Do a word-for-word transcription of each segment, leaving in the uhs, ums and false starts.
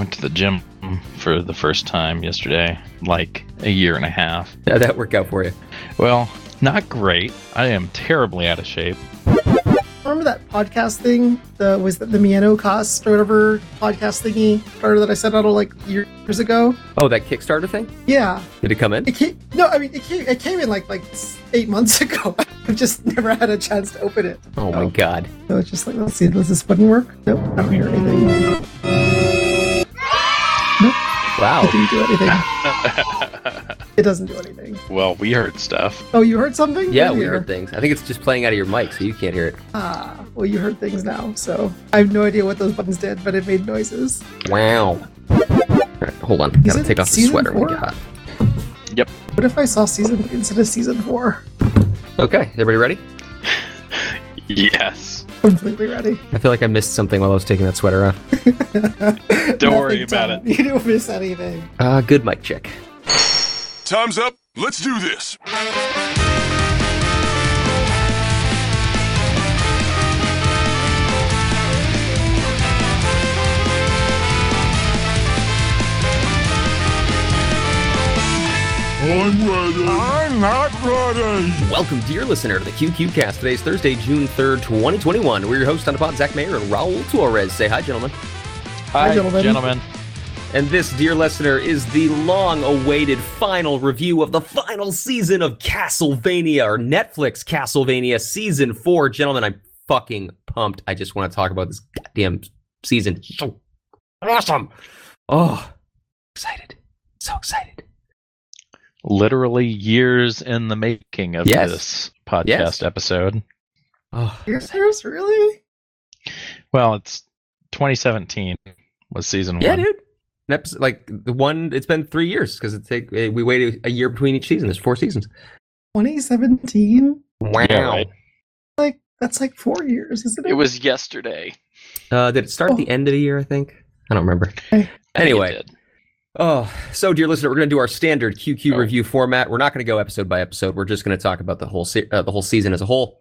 Went to the gym for the first time yesterday, like a year and a half. How'd that work out for you? Well, not great. I am terribly out of shape. Remember that podcast thing? The, was that the Miano Cast or whatever podcast thingy starter that I sent out like years ago? Oh, that Kickstarter thing? Yeah. Did it come in? It came, no, I mean, it came, it came in like like eight months ago. I've just never had a chance to open it. Oh, so, my God. So it's just like, let's see, does this button work? Nope, I don't hear anything. Nope. Wow. It didn't do anything. It doesn't do anything. Well, we heard stuff. Oh, you heard something? Yeah, we heard things. I think it's just playing out of your mic, so you can't hear it. Ah, well, you heard things now, so I have no idea what those buttons did, but it made noises. Wow. All right, hold on. Gotta take off the sweater when you get hot. Yep. What if I saw season instead of season four? Okay, everybody ready? Yes. Completely ready. I feel like I missed something while I was taking that sweater off. Don't worry about it. You don't miss anything. Uh, good mic check. Time's up. Let's do this. I'm ready. I'm not ready. Welcome, dear listener, to the QQCast. Today's Thursday, June third, twenty twenty-one. We're your hosts on the pod, Zach Mayer and Raul Torres. Say hi, gentlemen. Hi, hi gentlemen. gentlemen. And this, dear listener, is the long-awaited final review of the final season of Castlevania, or Netflix Castlevania Season four. Gentlemen, I'm fucking pumped. I just want to talk about this goddamn season. It's so awesome. Oh, excited. So excited. Literally years in the making of yes. this podcast yes. episode. Oh. Years, really? Well, it's twenty seventeen was season yeah, one. Yeah, dude. An episode, like the one, it's been three years because it take we wait a year between each season. There's four seasons. twenty seventeen. Wow. Yeah, right. Like that's like four years, isn't it? It was yesterday. Uh, did it start oh. at the end of the year? I think I don't remember. I, anyway. I think it did. Oh, so dear listener, we're going to do our standard Q Q oh. review format. We're not going to go episode by episode. We're just going to talk about the whole se- uh, the whole season as a whole.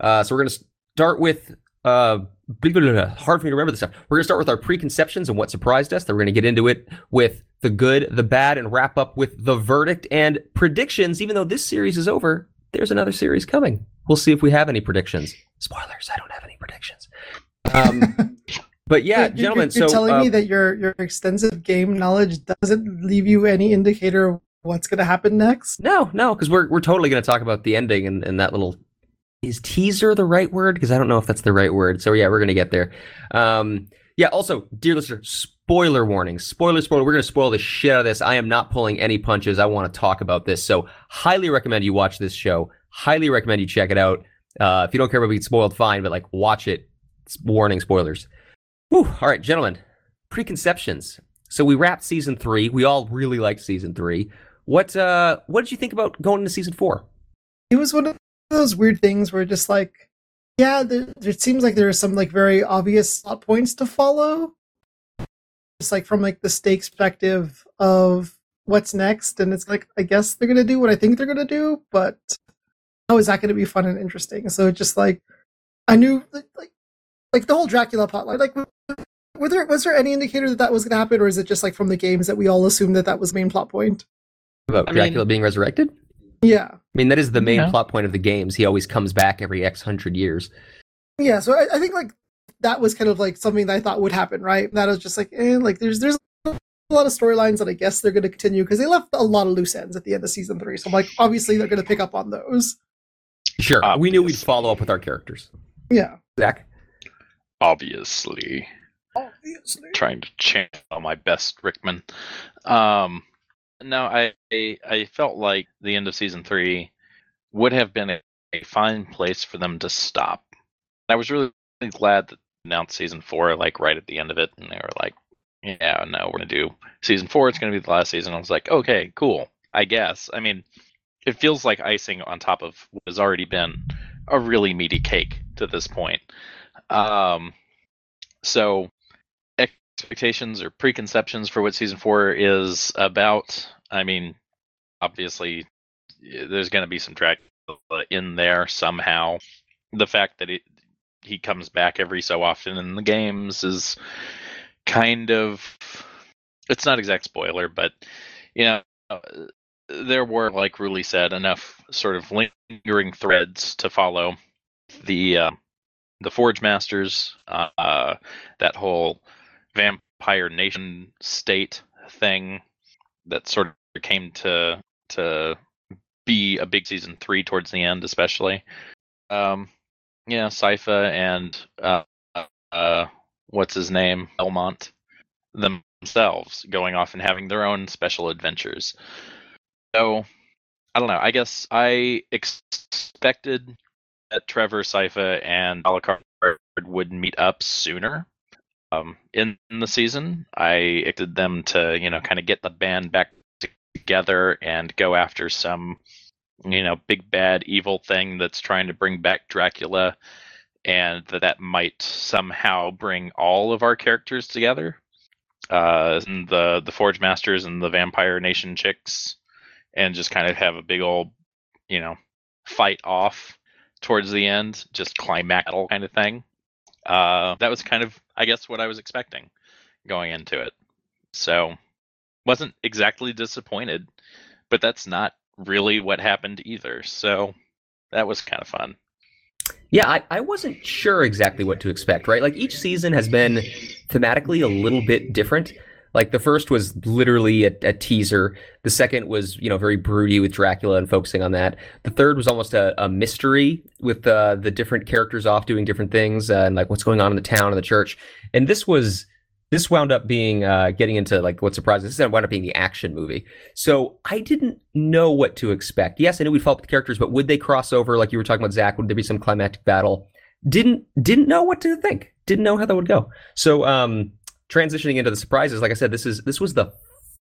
Uh, so we're going to start with uh, blah, blah, blah, hard for me to remember this stuff. We're going to start with our preconceptions and what surprised us. Then we're going to get into it with the good, the bad, and wrap up with the verdict and predictions. Even though this series is over, there's another series coming. We'll see if we have any predictions. Spoilers, I don't have any predictions. Um But yeah, you're, gentlemen. You're, you're so, telling uh, me that your your extensive game knowledge doesn't leave you any indicator of what's going to happen next? No, no, because we're we're totally going to talk about the ending and, and that little is teaser the right word? Because I don't know if that's the right word. So yeah, we're going to get there. Um, yeah. Also, dear listener, spoiler warning, spoiler, spoiler. We're going to spoil the shit out of this. I am not pulling any punches. I want to talk about this. So highly recommend you watch this show. Highly recommend you check it out. Uh, if you don't care about being spoiled, fine. But like, watch it. Warning, spoilers. Whew. All right, gentlemen, preconceptions. So we wrapped season three. We all really liked season three. What uh, what did you think about going into season four? It was one of those weird things where just like, yeah, there, there seems like there are some like very obvious plot points to follow. Just like from like the stakes perspective of what's next. And it's like, I guess they're going to do what I think they're going to do, but how is that going to be fun and interesting? So just like, I knew like, like the whole Dracula plotline, like, were there, was there any indicator that that was going to happen, or is it just like from the games that we all assumed that that was the main plot point? About I Dracula mean, being resurrected? Yeah. I mean, that is the main yeah. plot point of the games. He always comes back every X hundred years. Yeah, so I, I think like that was kind of like something that I thought would happen, right? That was just like, eh, like there's there's a lot of storylines that I guess they're going to continue because they left a lot of loose ends at the end of season three. So I'm like, obviously they're going to pick up on those. Sure. Obviously. We knew we'd follow up with our characters. Yeah. Zach? Obviously. Obviously. Trying to channel my best Rickman. Um, no, I I felt like the end of season three would have been a, a fine place for them to stop. I was really glad that they announced season four, like right at the end of it, and they were like, yeah, no, we're going to do season four. It's going to be the last season. I was like, okay, cool, I guess. I mean, it feels like icing on top of what has already been a really meaty cake to this point. Um, so expectations or preconceptions for what season four is about. I mean, obviously there's going to be some Dracula in there somehow. The fact that it, he comes back every so often in the games is kind of it's not exact spoiler, but you know, there were, like Ruli said, enough sort of lingering threads to follow. The uh, the Forge Masters, uh, uh, that whole vampire nation state thing that sort of came to to be a big season three towards the end, especially. Um, you know, Sypha and uh, uh, what's his name, Belmont, themselves going off and having their own special adventures. So, I don't know. I guess I expected that Trevor, Sypha, and Alucard would meet up sooner um, in, in the season. I expected them to, you know, kind of get the band back together and go after some, you know, big bad evil thing that's trying to bring back Dracula, and that that might somehow bring all of our characters together. Uh, and the the Forge Masters and the Vampire Nation chicks, and just kind of have a big old, you know, fight off towards the end, just climactic kind of thing. Uh, that was kind of, I guess, what I was expecting going into it. So, wasn't exactly disappointed, but that's not really what happened either. So, that was kind of fun. Yeah, I, I wasn't sure exactly what to expect, right? Like, each season has been thematically a little bit different. Like, the first was literally a, a teaser. The second was, you know, very broody with Dracula and focusing on that. The third was almost a, a mystery with uh, the different characters off doing different things uh, and, like, what's going on in the town and the church. And this was, this wound up being, uh, getting into, like, what surprises. This wound up being the action movie. So I didn't know what to expect. Yes, I knew we'd follow up the characters, but would they cross over? Like you were talking about, Zach, would there be some climactic battle? Didn't, didn't know what to think. Didn't know how that would go. So, um... transitioning into the surprises, like I said, this is this was the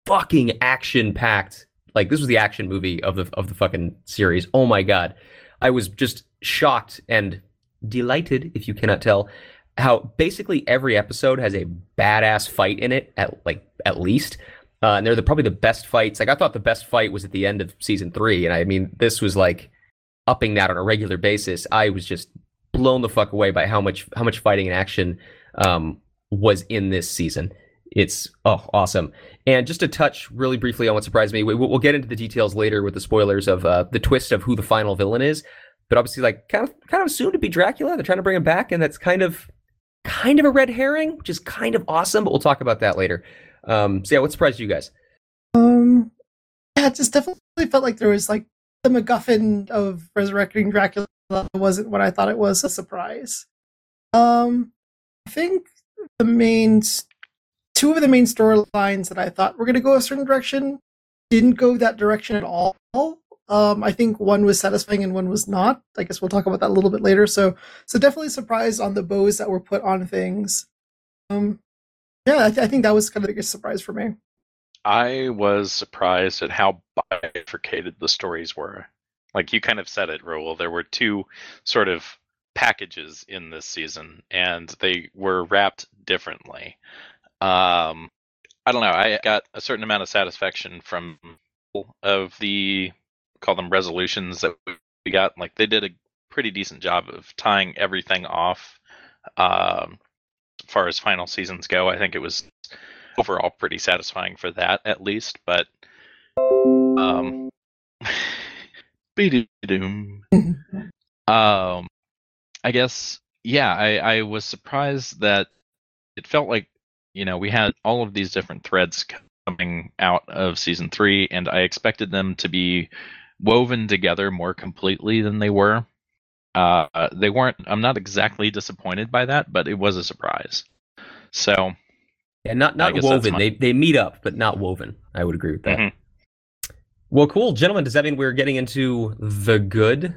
fucking action-packed, like this was the action movie of the of the fucking series. Oh my god, I was just shocked and delighted, if you cannot tell, how basically every episode has a badass fight in it, at like at least, uh, and they're the, probably the best fights. Like I thought the best fight was at the end of season three, and I mean this was like upping that on a regular basis. I was just blown the fuck away by how much how much fighting and action. Um, was in this season. It's oh awesome. And just to touch really briefly on what surprised me, we, we'll get into the details later with the spoilers of uh, the twist of who the final villain is, but obviously like kind of kind of assumed to be Dracula. They're trying to bring him back, and that's kind of kind of a red herring, which is kind of awesome, but we'll talk about that later. Um, so yeah, what surprised you guys? Um, yeah, it just definitely felt like there was like the MacGuffin of resurrecting Dracula wasn't what I thought it was, a surprise. Um, I think the main two of the main storylines that I thought were going to go a certain direction didn't go that direction at all. Um, I think one was satisfying and one was not. I guess we'll talk about that a little bit later. So, so definitely surprised on the bows that were put on things. Um, yeah, I, th- I think that was kind of the biggest surprise for me. I was surprised at how bifurcated the stories were. Like you kind of said it, Raul. There were two sort of packages in this season, and they were wrapped differently. Um, I don't know. I got a certain amount of satisfaction from of the call them resolutions that we got. Like they did a pretty decent job of tying everything off. Um, as far as final seasons go, I think it was overall pretty satisfying for that, at least. But um, um. I guess, yeah, I, I was surprised that it felt like, you know, we had all of these different threads coming out of season three, and I expected them to be woven together more completely than they were. Uh, they weren't, I'm not exactly disappointed by that, but it was a surprise. So. Yeah, not, not woven. My... They they meet up, but not woven. I would agree with that. Mm-hmm. Well, cool. Gentlemen, does that mean we're getting into the good?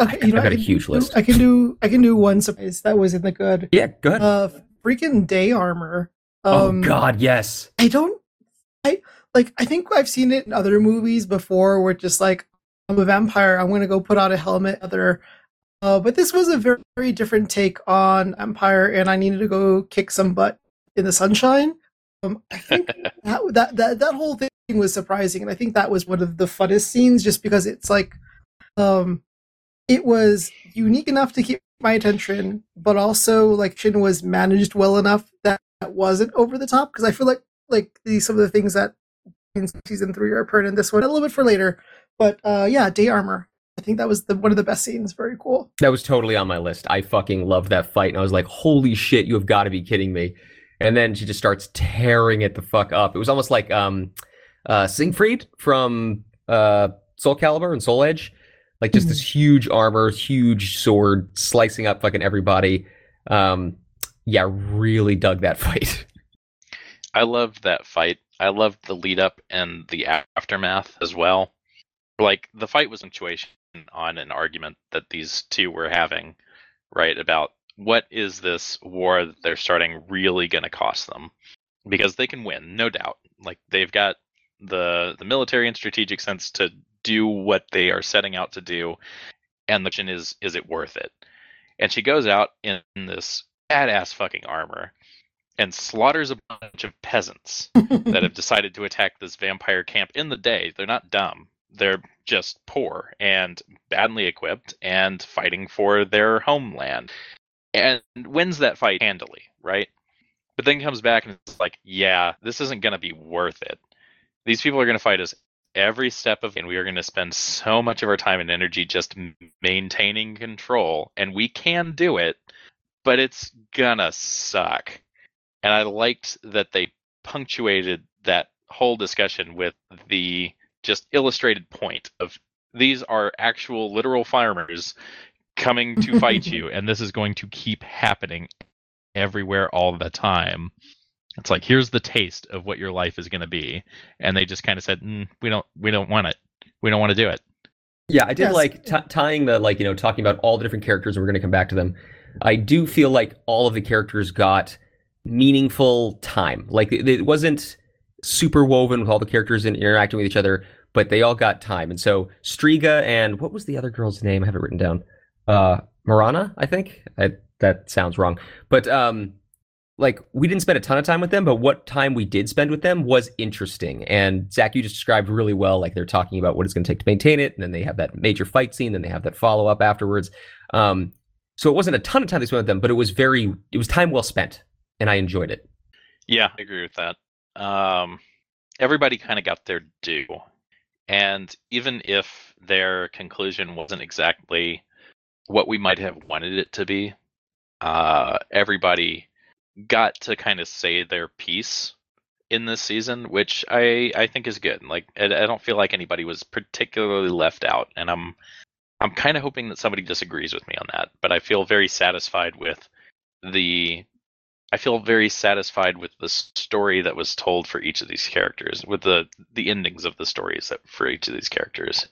Okay, I, you know, I've got I can, a huge list. I can do I can do one surprise that was in the good. Yeah, go ahead. Uh, freaking day armor. Um, oh God, yes. I don't. I like. I think I've seen it in other movies before, where just like I'm a vampire, I'm gonna go put on a helmet. Other, uh, but this was a very, very different take on vampire, and I needed to go kick some butt in the sunshine. Um, I think that, that that that whole thing was surprising, and I think that was one of the funnest scenes, just because it's like, um. It was unique enough to keep my attention, but also like Shin was managed well enough that it wasn't over the top. Because I feel like like the, some of the things that in season three are apparent in this one, a little bit for later. But uh, yeah, Day Armor. I think that was the one of the best scenes. Very cool. That was totally on my list. I fucking loved that fight. And I was like, holy shit, you have got to be kidding me. And then she just starts tearing it the fuck up. It was almost like um, uh, Siegfried from uh, Soul Calibur and Soul Edge. Like just mm-hmm. this huge armor, huge sword, slicing up fucking everybody. Um, yeah, really dug that fight. I loved that fight. I loved the lead up and the aftermath as well. Like, the fight was punctuation on an argument that these two were having, right, about what is this war that they're starting really going to cost them? Because they can win, no doubt. Like, they've got the the military and strategic sense to do what they are setting out to do, and the question is, is it worth it? And she goes out in this badass fucking armor and slaughters a bunch of peasants that have decided to attack this vampire camp in the day. They're not dumb. They're just poor and badly equipped and fighting for their homeland, and wins that fight handily, right? But then comes back and it's like, yeah, this isn't going to be worth it. These people are going to fight us every step of, and we are going to spend so much of our time and energy just maintaining control, and we can do it, but it's gonna suck. And I liked that they punctuated that whole discussion with the just illustrated point of these are actual literal farmers coming to fight you, and this is going to keep happening everywhere all the time. It's like, here's the taste of what your life is going to be, and they just kind of said, mm, we don't we don't want it, we don't want to do it. Yeah, I did yes. like t- tying the, like, you know, talking about all the different characters, and we're going to come back to them. I do feel like all of the characters got meaningful time. Like, it, it wasn't super woven with all the characters and interacting with each other, but they all got time. And so Striga and what was the other girl's name? I have it written down. Uh, Morana, I think. I, that sounds wrong. But um, like, we didn't spend a ton of time with them, but what time we did spend with them was interesting. And Zach, you just described really well, like, they're talking about what it's going to take to maintain it. And then they have that major fight scene. Then they have that follow up afterwards. Um, so it wasn't a ton of time they spent with them, but it was very, it was time well spent, and I enjoyed it. Yeah, I agree with that. Um, everybody kind of got their due, and even if their conclusion wasn't exactly what we might have wanted it to be, uh, everybody got to kind of say their piece in this season, which I, I think is good. Like, I, I don't feel like anybody was particularly left out, and I'm, I'm kind of hoping that somebody disagrees with me on that, but I feel very satisfied with the I feel very satisfied with the story that was told for each of these characters, with the, the endings of the stories that for each of these characters.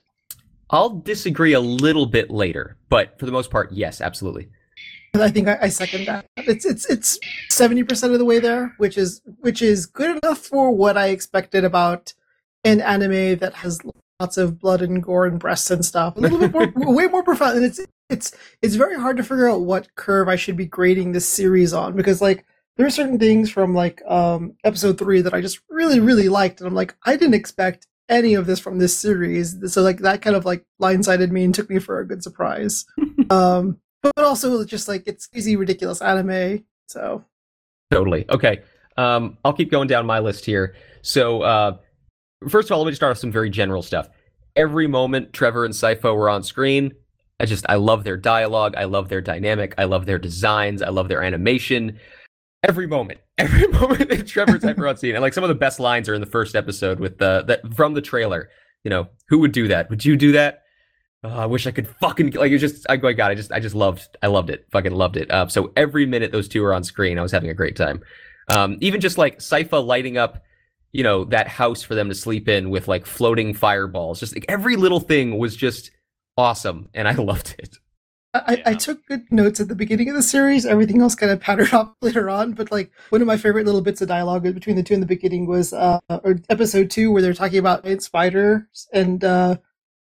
I'll disagree a little bit later, but for the most part, yes, absolutely. I think I, I second that. It's it's it's seventy percent of the way there, which is which is good enough for what I expected about an anime that has lots of blood and gore and breasts and stuff. A little bit more, way more profound, and it's. It's it's very hard to figure out what curve I should be grading this series on, because, like, there are certain things from, like, um, episode three that I just really, really liked, and I'm like, I didn't expect any of this from this series. So, like, that kind of, like, blindsided me and took me for a good surprise. um, but also, just, like, it's easy, ridiculous anime, so. Totally. Okay. Um, I'll keep going down my list here. So, uh, first of all, let me start off some very general stuff. Every moment Trevor and Sypha were on screen, I just, I love their dialogue. I love their dynamic. I love their designs. I love their animation. Every moment, every moment that Trevor's ever on scene. And, like, some of the best lines are in the first episode with the, that from the trailer, you know, who would do that? Would you do that? Oh, I wish I could fucking, like, it just, I go, God, I just, I just loved, I loved it. Fucking loved it. Um, so every minute those two are on screen, I was having a great time. Um, even just like Sypha lighting up, you know, that house for them to sleep in with, like, floating fireballs. Just like every little thing was just awesome, and I loved it. I, yeah. I took good notes at the beginning of the series. Everything else kind of patterned off later on, but, like, one of my favorite little bits of dialogue between the two in the beginning was uh, or episode two, where they're talking about giant spiders, and uh,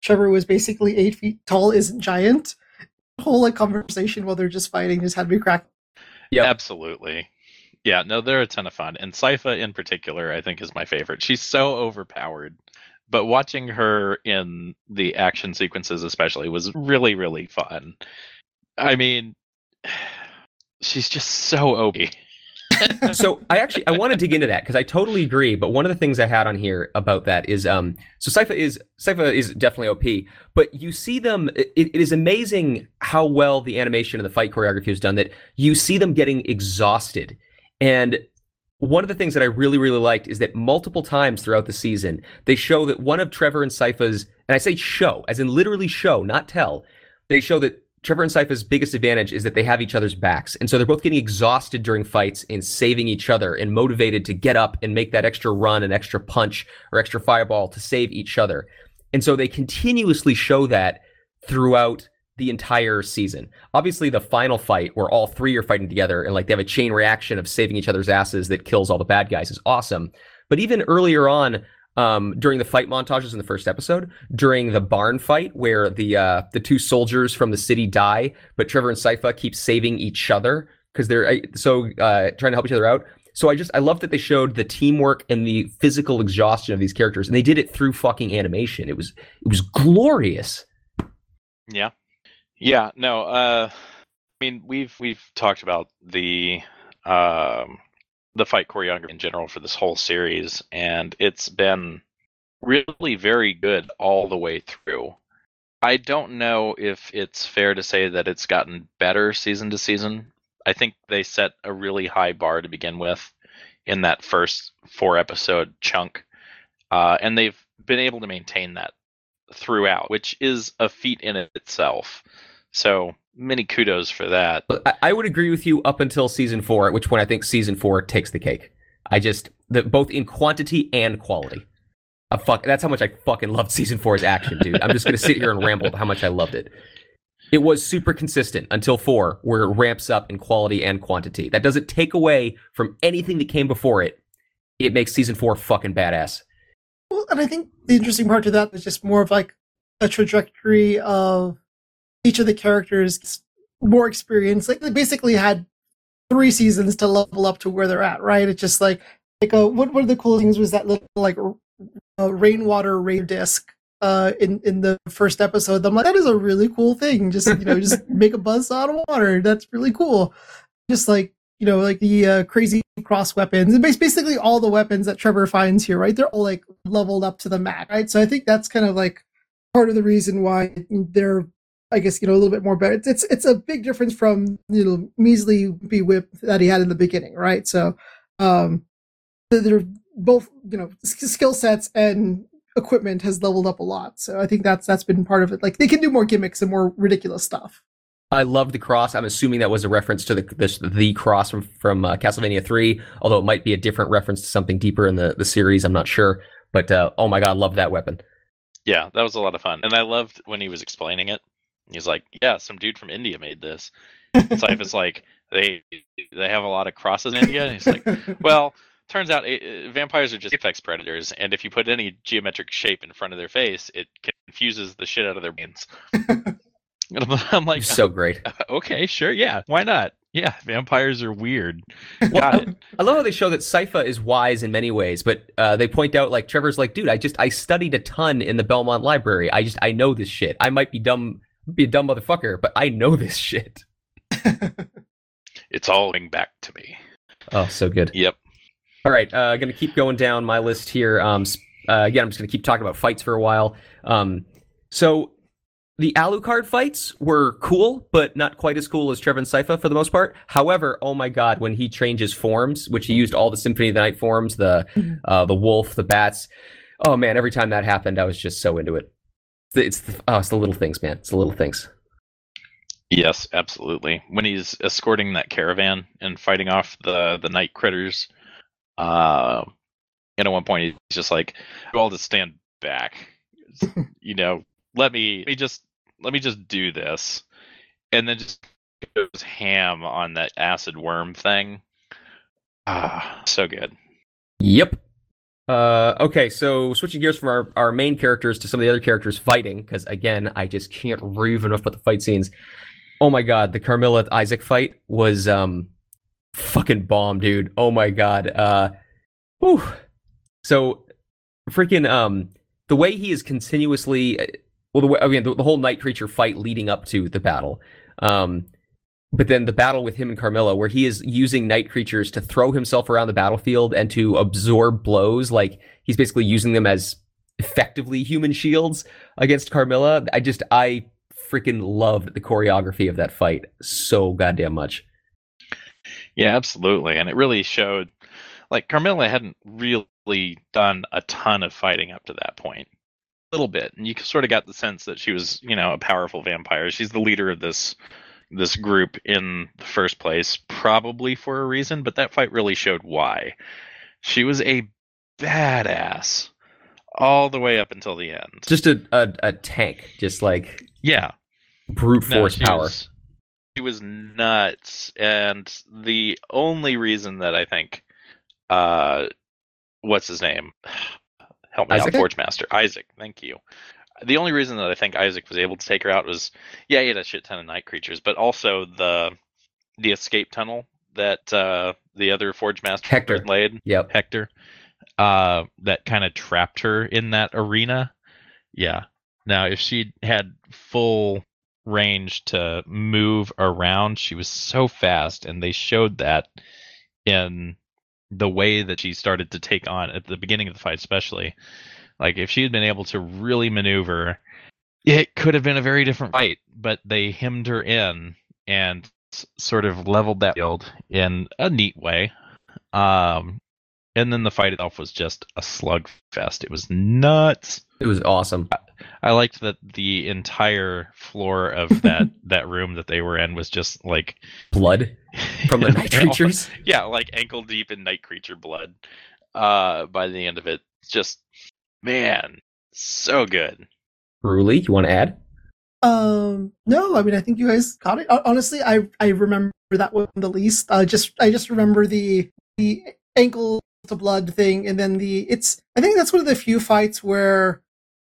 Trevor was basically eight feet tall, isn't giant. The whole, like, conversation while they're just fighting just had me crack. Yeah, absolutely. Yeah, no, they're a ton of fun, and Sypha in particular, I think, is my favorite. She's so overpowered. But watching her in the action sequences especially was really, really fun. I mean, she's just so O P. So I actually, I want to dig into that because I totally agree. But one of the things I had on here about that is, um, so Sypha is, Sypha is definitely O P, but you see them, it, it is amazing how well the animation and the fight choreography is done that you see them getting exhausted. And one of the things that I really, really liked is that multiple times throughout the season, they show that one of Trevor and Sypha's, and I say show, as in literally show, not tell, they show that Trevor and Sypha's biggest advantage is that they have each other's backs. And so they're both getting exhausted during fights and saving each other and motivated to get up and make that extra run and extra punch or extra fireball to save each other. And so they continuously show that throughout the entire season. Obviously, the final fight where all three are fighting together and like they have a chain reaction of saving each other's asses that kills all the bad guys is awesome. But even earlier on, Um, during the fight montages in the first episode, during the barn fight where the uh, the two soldiers from the city die, but Trevor and Sypha keep saving each other because they're I, so uh, trying to help each other out. So I just I love that they showed the teamwork and the physical exhaustion of these characters, and they did it through fucking animation. It was it was glorious. Yeah, yeah. No, uh, I mean we've we've talked about the. Um... the fight choreography in general for this whole series, and it's been really very good all the way through. I don't know if it's fair to say that it's gotten better season to season. I think they set a really high bar to begin with in that first four episode chunk, uh, and they've been able to maintain that throughout, which is a feat in itself. So many kudos for that. I would agree with you up until season four, at which point I think season four takes the cake. I just, the, both in quantity and quality. I fuck, that's how much I fucking loved season four's action, dude. I'm just going to sit here and ramble about how much I loved it. It was super consistent until four, where it ramps up in quality and quantity. That doesn't take away from anything that came before it. It makes season four fucking badass. Well, and I think the interesting part to that was just more of like a trajectory of each of the characters more experience. Like they basically had three seasons to level up to where they're at, right? It's just like, like a, what one of the cool things was that little like uh, rainwater rain disc uh, in in the first episode. I'm like, that is a really cool thing. Just you know, just make a buzz out of water. That's really cool. Just like you know, like the uh, crazy cross weapons. And basically all the weapons that Trevor finds here, right? They're all like leveled up to the max, right? So I think that's kind of like part of the reason why they're, I guess, you know, a little bit more better. It's, it's it's a big difference from, you know, measly be whip that he had in the beginning, right? So um, they're both, you know, skill sets and equipment has leveled up a lot. So I think that's that's been part of it. Like they can do more gimmicks and more ridiculous stuff. I love the cross. I'm assuming that was a reference to the the, the cross from from uh, Castlevania three, although it might be a different reference to something deeper in the, the series. I'm not sure, but uh, oh my god, I love that weapon. Yeah, that was a lot of fun, and I loved when he was explaining it. He's like, yeah, some dude from India made this. Sypha's like, they they have a lot of crosses in India. And he's like, well, turns out uh, vampires are just apex predators, and if you put any geometric shape in front of their face, it confuses the shit out of their brains. I'm like, so great. Okay, sure, yeah, why not? Yeah, vampires are weird. Got it. I love how they show that Sypha is wise in many ways, but uh, they point out, like, Trevor's like, dude, I just I studied a ton in the Belmont Library. I just I know this shit. I might be dumb. Be a dumb motherfucker, but I know this shit. It's all coming back to me. Oh, so good. Yep. All right, I'm uh, going to keep going down my list here. Um, uh, again, I'm just going to keep talking about fights for a while. Um, so the Alucard fights were cool, but not quite as cool as Trevor and Sypha for the most part. However, oh my god, when he changes forms, which he used all the Symphony of the Night forms, the uh, the wolf, the bats. Oh man, every time that happened, I was just so into it. It's the, oh, it's the little things, man. It's the little things. Yes, absolutely. When he's escorting that caravan and fighting off the, the night critters, uh, and at one point he's just like, "I'll just stand back, you know. Let me, let me just, let me just do this," and then just goes ham on that acid worm thing. Ah, so good. Yep. Uh, okay, so switching gears from our, our main characters to some of the other characters fighting, because again, I just can't rave enough about the fight scenes. Oh my god, the Carmilla Isaac fight was um fucking bomb, dude. Oh my god. Uh, whew. So freaking um the way he is continuously well the way I mean the, the whole night creature fight leading up to the battle. Um But then the battle with him and Carmilla, where he is using night creatures to throw himself around the battlefield and to absorb blows, like he's basically using them as effectively human shields against Carmilla. I just, I freaking loved the choreography of that fight so goddamn much. Yeah, absolutely. And it really showed, like, Carmilla hadn't really done a ton of fighting up to that point. A little bit. And you sort of got the sense that she was, you know, a powerful vampire. She's the leader of this this group in the first place, probably for a reason, but that fight really showed why. She was a badass all the way up until the end. Just a a, a tank, just like, yeah, brute force no, she power. Was, she was nuts, and the only reason that I think, uh, what's his name? Help me Isaac? out, Forgemaster. Isaac, thank you. The only reason that I think Isaac was able to take her out was, yeah, he had a shit ton of night creatures, but also the the escape tunnel that uh, the other Forge Master Hector laid, yep. Hector, uh, that kind of trapped her in that arena. Yeah. Now, if she had full range to move around, she was so fast, and they showed that in the way that she started to take on at the beginning of the fight, especially. Like, if she had been able to really maneuver, it could have been a very different fight, but they hemmed her in and s- sort of leveled that field in a neat way. Um, and then the fight itself was just a slugfest. It was nuts. It was awesome. I, I liked that the entire floor of that, that room that they were in was just, like... blood from the night creatures? Yeah, like ankle-deep in night creature blood uh, by the end of it. Just... man, so good. Ruli, you want to add? Um, no, I mean, I think you guys caught it. Honestly, I I remember that one the least. Uh, just I just remember the the ankle to blood thing, and then the it's. I think that's one of the few fights where,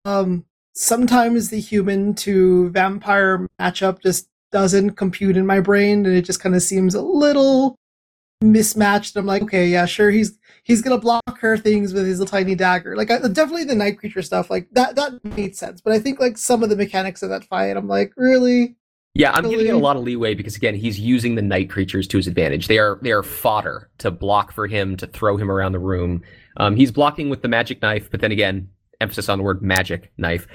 um, sometimes the human to vampire matchup just doesn't compute in my brain, and it just kind of seems a little mismatched. I'm like, okay, yeah, sure, he's he's gonna block her things with his little tiny dagger. Like, I, definitely the night creature stuff, like that that made sense. But I think, like, some of the mechanics of that fight, I'm like, really? Yeah, I'm really? giving it a lot of leeway because, again, he's using the night creatures to his advantage. They are they are fodder to block for him, to throw him around the room. Um, he's blocking with the magic knife, but then again, emphasis on the word magic knife.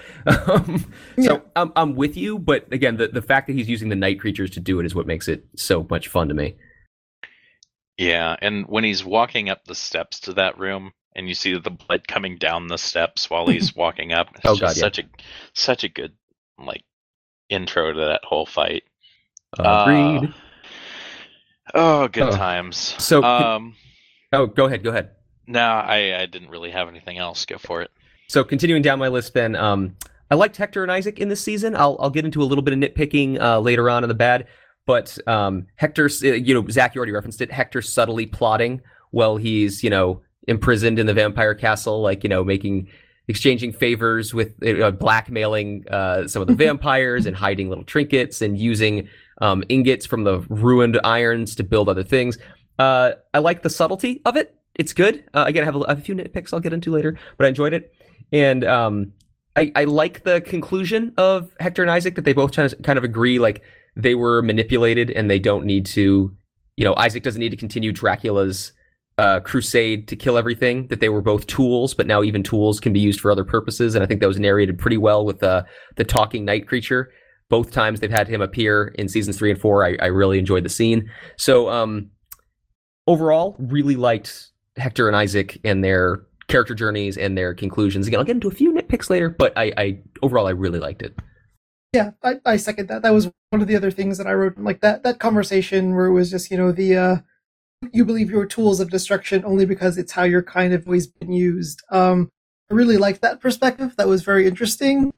um, yeah. So I'm I'm with you, but again, the the fact that he's using the night creatures to do it is what makes it so much fun to me. Yeah, and when he's walking up the steps to that room, and you see the blood coming down the steps while he's walking up, it's oh, just God, such yeah. a such a good, like, intro to that whole fight. Agreed. Uh, oh, good Uh-oh. times. So, um, could, oh, go ahead, go ahead. No, nah, I, I didn't really have anything else. Go for it. So, continuing down my list, then, um, I liked Hector and Isaac in this season. I'll I'll get into a little bit of nitpicking uh, later on in the bad. But um, Hector, you know, Zach, you already referenced it. Hector subtly plotting while he's, you know, imprisoned in the vampire castle, like, you know, making, exchanging favors with, uh, blackmailing uh, some of the vampires and hiding little trinkets and using um, ingots from the ruined irons to build other things. Uh, I like the subtlety of it. It's good. Uh, again, I have a, a few nitpicks I'll get into later, but I enjoyed it. And um, I, I like the conclusion of Hector and Isaac, that they both kind of agree, like, they were manipulated and they don't need to, you know, Isaac doesn't need to continue Dracula's uh, crusade to kill everything, that they were both tools, but now even tools can be used for other purposes. And I think that was narrated pretty well with uh, the talking night creature. Both times they've had him appear in seasons three and four. I, I really enjoyed the scene. So um, overall, really liked Hector and Isaac and their character journeys and their conclusions. Again, I'll get into a few nitpicks later, but I, I overall, I really liked it. Yeah, I, I second that. That was one of the other things that I wrote. Like, that that conversation where it was just, you know, the uh, you believe you are tools of destruction only because it's how you're kind of always been used. Um, I really liked that perspective. That was very interesting.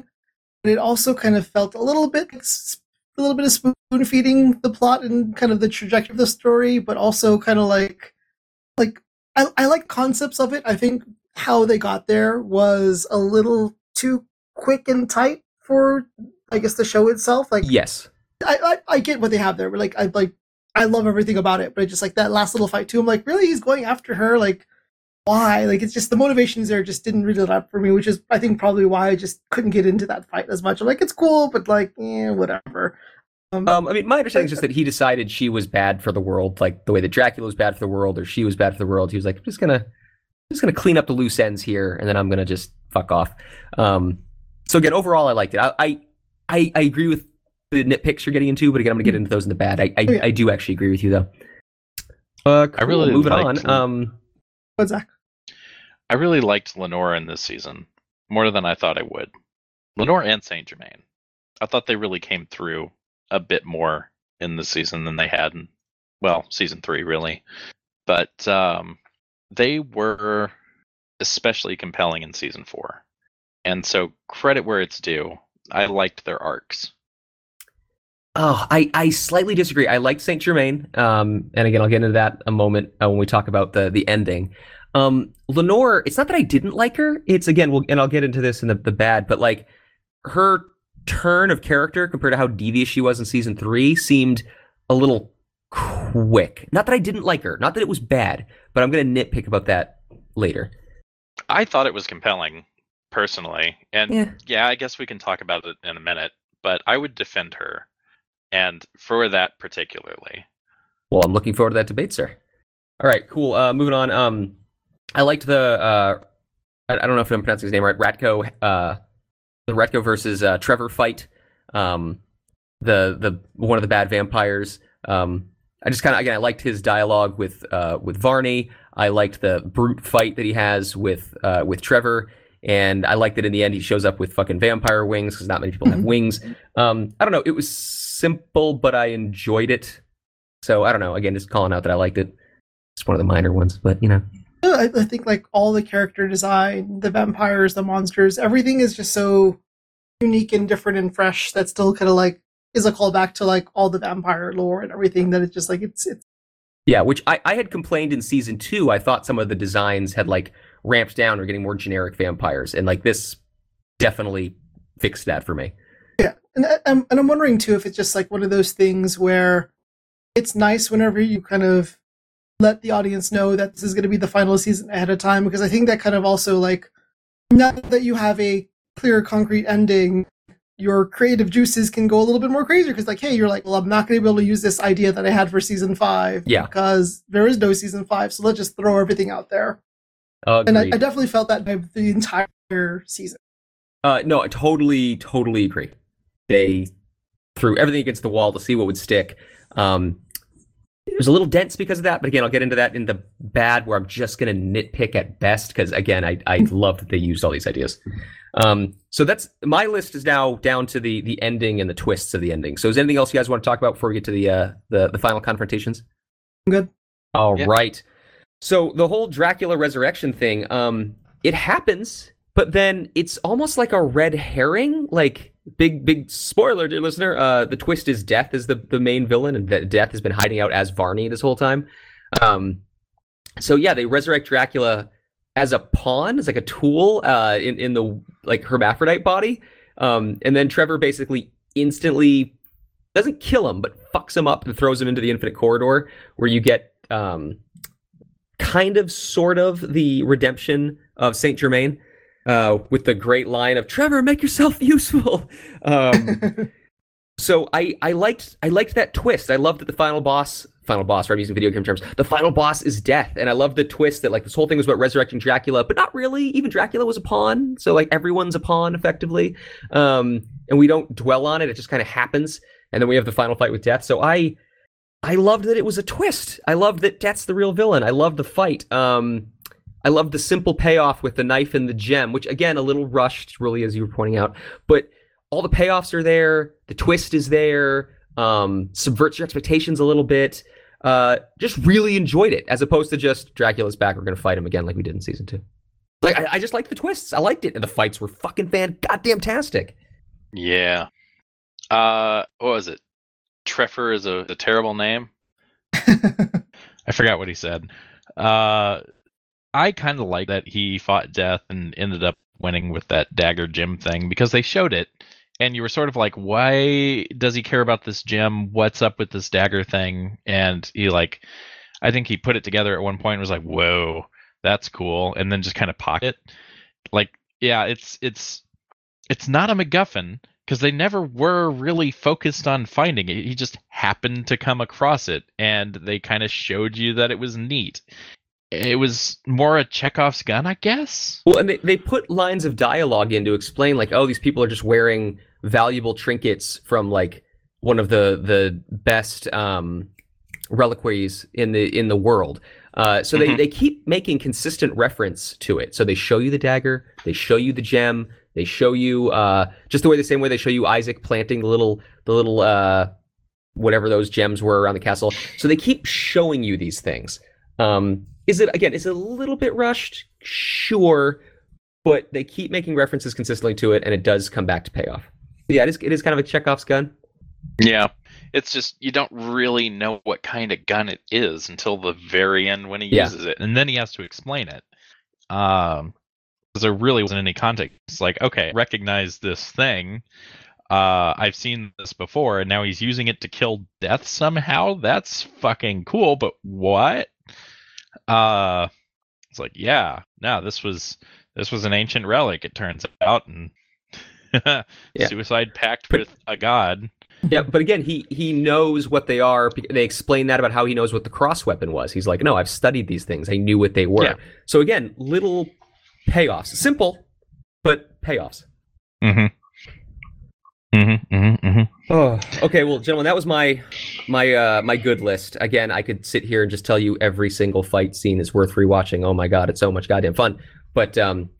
But it also kind of felt a little bit, a little bit of spoon feeding the plot and kind of the trajectory of the story, but also kind of like, like I, I like concepts of it. I think how they got there was a little too quick and tight for, I guess, the show itself. Like, yes, I, I I get what they have there. But like, I like I love everything about it. But I just like that last little fight too. I'm like, really, he's going after her? Like, why? Like, it's just the motivations there just didn't read it up for me, which is I think probably why I just couldn't get into that fight as much. I'm like, it's cool, but like, eh, whatever. Um, um, I mean, my understanding is just that he decided she was bad for the world, like the way that Dracula was bad for the world, or she was bad for the world. He was like, I'm just gonna, I'm just gonna clean up the loose ends here, and then I'm gonna just fuck off. Um, so again, overall, I liked it. I, I, I, I agree with the nitpicks you're getting into, but again, I'm gonna get into those in the bad. I, I, oh, yeah. I do actually agree with you though. Uh, cool. I really moving liked, on. Um, what's that? I really liked Lenore in this season more than I thought I would. Lenore and Saint-Germain, I thought they really came through a bit more in this season than they had in, well, season three really. But um, they were especially compelling in season four, and so credit where it's due. I liked their arcs. Oh, I, I slightly disagree. I liked Saint-Germain, um, and again, I'll get into that a moment uh, when we talk about the the ending. Um, Lenore, it's not that I didn't like her. It's again, we'll, and I'll get into this in the, the bad, but like her turn of character compared to how devious she was in season three seemed a little quick. Not that I didn't like her, not that it was bad, but I'm going to nitpick about that later. I thought it was compelling personally. And yeah. yeah, I guess we can talk about it in a minute, but I would defend her. And for that particularly. Well, I'm looking forward to that debate, sir. All right, cool. Uh, moving on. Um, I liked the, uh, I, I don't know if I'm pronouncing his name right, Ratko, uh, the Ratko versus uh, Trevor fight, um, the the one of the bad vampires. Um, I just kind of, again, I liked his dialogue with uh, with Varney. I liked the brute fight that he has with uh, with Trevor, and I liked that in the end he shows up with fucking vampire wings because not many people mm-hmm. have wings. Um, I don't know. It was simple, but I enjoyed it. So I don't know. Again, just calling out that I liked it. It's one of the minor ones, but you know. I, I think like all the character design, the vampires, the monsters, everything is just so unique and different and fresh. That still kind of like is a callback to like all the vampire lore and everything. That it's just like it's it's. Yeah, which I, I had complained in season two. I thought some of the designs had like ramped down or getting more generic vampires, and like this definitely fixed that for me. Yeah, and I'm and I'm wondering too if it's just like one of those things where it's nice whenever you kind of let the audience know that this is going to be the final season ahead of time, because I think that kind of also like, now that you have a clear, concrete ending, your creative juices can go a little bit more crazy, because like, hey, you're like, well, I'm not going to be able to use this idea that I had for season five yeah. because there is no season five, so let's just throw everything out there. Agreed. And I, I definitely felt that vibe the entire season. Uh, no, I totally, totally agree. They threw everything against the wall to see what would stick. Um, It was a little dense because of that, but again, I'll get into that in the bad, where I'm just going to nitpick at best, because again, I, I love that they used all these ideas. Um, so that's my list is now down to the the ending and the twists of the ending. So is there anything else you guys want to talk about before we get to the uh, the, the final confrontations? I'm good. All yeah. right. So the whole Dracula resurrection thing, um, it happens, but then it's almost like a red herring, like... Big, big spoiler, dear listener. Uh, the twist is Death is the, the main villain, and that Death has been hiding out as Varney this whole time. Um, so yeah, they resurrect Dracula as a pawn, as like a tool uh, in in the like hermaphrodite body, um, and then Trevor basically instantly doesn't kill him, but fucks him up and throws him into the infinite corridor, where you get um, kind of, sort of the redemption of Saint-Germain. Uh, with the great line of "Trevor, make yourself useful." Um, so I, I liked I liked that twist. I loved that the final boss, final boss, right? I'm using video game terms. The final boss is Death, and I loved the twist that like this whole thing was about resurrecting Dracula, but not really. Even Dracula was a pawn, so like everyone's a pawn effectively, um, and we don't dwell on it. It just kind of happens, and then we have the final fight with Death. So I I loved that it was a twist. I loved that Death's the real villain. I loved the fight. Um, I love the simple payoff with the knife and the gem, which, again, a little rushed, really, as you were pointing out. But all the payoffs are there. The twist is there. Um, subverts your expectations a little bit. Uh, just really enjoyed it, as opposed to just Dracula's back. We're going to fight him again like we did in season two. Like I, I just liked the twists. I liked it. And the fights were fucking fan goddamn-tastic. Yeah. Uh, what was it? Treffer is a, a terrible name. I forgot what he said. Uh... I kind of like that he fought Death and ended up winning with that dagger gem thing, because they showed it and you were sort of like, why does he care about this gem? What's up with this dagger thing? And he like, I think he put it together at one point and was like, whoa, that's cool. And then just kind of pocket like, yeah, it's, it's, it's not a MacGuffin, because they never were really focused on finding it. He just happened to come across it, and they kind of showed you that it was neat. It was more a Chekhov's gun, I guess. Well, and they, they put lines of dialogue in to explain, like, oh, these people are just wearing valuable trinkets from, like, one of the the best um, reliquaries in the in the world. Uh, so mm-hmm. they, they keep making consistent reference to it. So they show you the dagger, they show you the gem, they show you uh, just the way the same way they show you Isaac planting the little the little uh, whatever those gems were around the castle. So they keep showing you these things. Um, is it again? Is it a little bit rushed? Sure, but they keep making references consistently to it, and it does come back to payoff. Yeah, it is. It is kind of a Chekhov's gun. Yeah, it's just you don't really know what kind of gun it is until the very end when he yeah. uses it, and then he has to explain it. Um, because there really wasn't any context. It's like, okay, recognize this thing. Uh, I've seen this before, and now he's using it to kill death somehow. That's fucking cool, but what? Uh, it's like, yeah, no, this was this was an ancient relic, it turns out, and yeah. suicide pact with a god. Yeah, but again, he he knows what they are. They explain that about how he knows what the cross weapon was. He's like, no, I've studied these things. I knew what they were. Yeah. So again, little payoffs, simple, but payoffs. Mm-hmm. Mm-hmm, mm-hmm, mm-hmm. Oh, okay, well, gentlemen, that was my my uh, my good list. Again, I could sit here and just tell you every single fight scene is worth rewatching. Oh my god, it's so much goddamn fun. But um,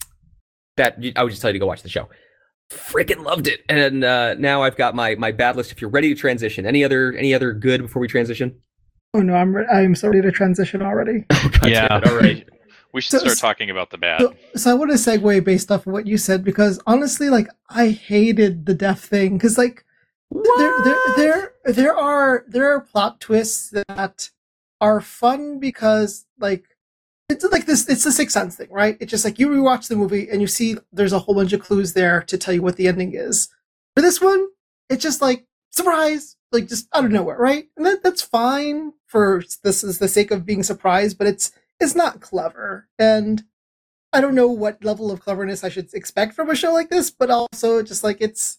that I would just tell you to go watch the show. Freaking loved it. And uh, now I've got my my bad list. If you're ready to transition, any other any other good before we transition? Oh no, I'm re- I'm so ready to transition already. Oh, god yeah, damn it, all right. We should so, start talking about the bad. So, so I want to segue based off of what you said, because honestly, like, I hated the death thing, because like there, there there there are there are plot twists that are fun because like it's like this it's the Sixth Sense thing, right? It's just like you rewatch the movie and you see there's a whole bunch of clues there to tell you what the ending is. For this one, it's just like surprise, like just out of nowhere, right? And that, that's fine for this is the sake of being surprised, but it's It's not clever, and I don't know what level of cleverness I should expect from a show like this. But also, just like it's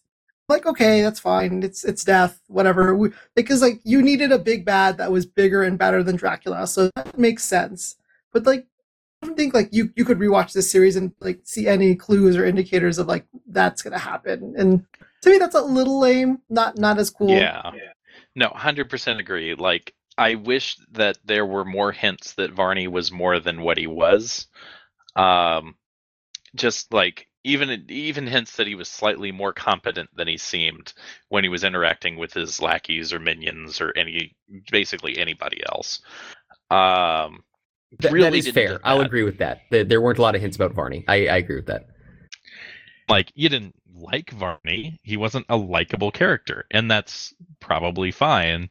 like okay, that's fine. It's it's death, whatever. We, because like you needed a big bad that was bigger and better than Dracula, so that makes sense. But like, I don't think like you you could rewatch this series and like see any clues or indicators of like that's gonna happen. And to me, that's a little lame. Not not as cool. Yeah, yeah. No, one hundred percent agree. Like. I wish that there were more hints that Varney was more than what he was. Um, just like even even hints that he was slightly more competent than he seemed when he was interacting with his lackeys or minions or any basically anybody else. Um, Th- really that is fair. That. I'll agree with that. There weren't a lot of hints about Varney. I, I agree with that. Like, you didn't like Varney. He wasn't a likable character, and that's probably fine.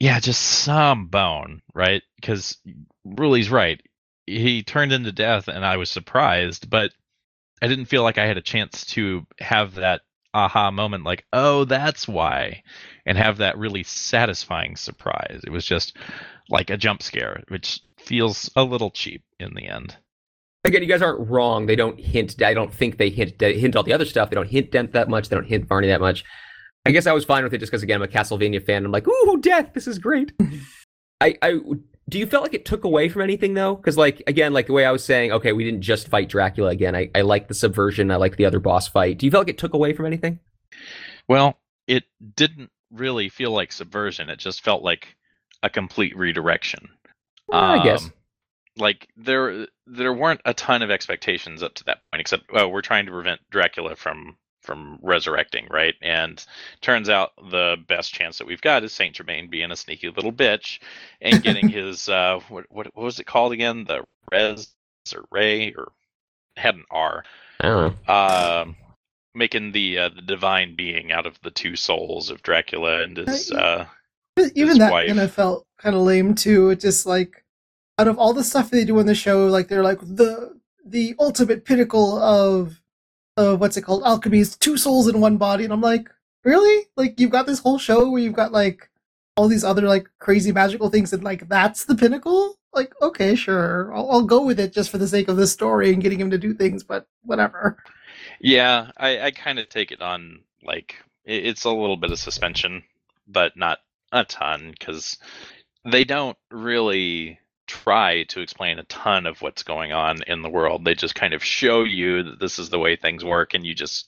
Yeah, just some bone, right? Because Ruli's right. He turned into death, and I was surprised, but I didn't feel like I had a chance to have that aha moment, like, oh, that's why, and have that really satisfying surprise. It was just like a jump scare, which feels a little cheap in the end. Again, you guys aren't wrong. They don't hint. I don't think they hint, they hint all the other stuff. They don't hint Dent that much. They don't hint Varney that much. I guess I was fine with it just because, again, I'm a Castlevania fan. I'm like, ooh, death, this is great. I, I, do you feel like it took away from anything, though? Because, like, again, like the way I was saying, okay, we didn't just fight Dracula again. I, I like the subversion. I like the other boss fight. Do you feel like it took away from anything? Well, it didn't really feel like subversion. It just felt like a complete redirection. Well, um, I guess. Like, there, there weren't a ton of expectations up to that point, except, oh, we're trying to prevent Dracula from... from resurrecting, right? And turns out the best chance that we've got is Saint-Germain being a sneaky little bitch and getting his uh what, what what was it called again? The res or ray or had an R. I don't know. Um making the uh, the divine being out of the two souls of Dracula and his uh even his that wife. And I felt kind of lame too. It just like out of all the stuff they do on the show, like they're like the the ultimate pinnacle of Uh, what's it called? Alchemy is two souls in one body, and I'm like, really? Like, you've got this whole show where you've got like all these other like crazy magical things, and like that's the pinnacle. Like, okay, sure, I'll, I'll go with it just for the sake of this story and getting him to do things, but whatever. Yeah, I, I kind of take it on Like, it, it's a little bit of suspension, but not a ton, because they don't really try to explain a ton of what's going on in the world. They just kind of show you that this is the way things work, and you just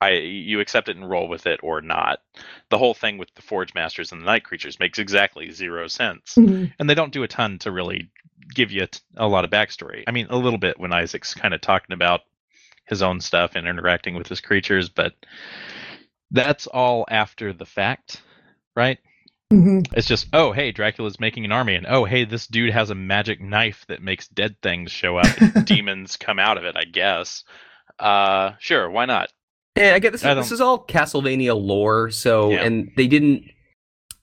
I you accept it and roll with it or not. The whole thing with the Forge Masters and the Night Creatures makes exactly zero sense. Mm-hmm. And they don't do a ton to really give you a, t- a lot of backstory. I mean, a little bit when Isaac's kind of talking about his own stuff and interacting with his creatures, but that's all after the fact, right? Mm-hmm. It's just, oh, hey, Dracula's making an army, and oh, hey, this dude has a magic knife that makes dead things show up and demons come out of it, I guess. Uh, sure, why not? Yeah, I get this. I this is all Castlevania lore, so, yeah. And they didn't,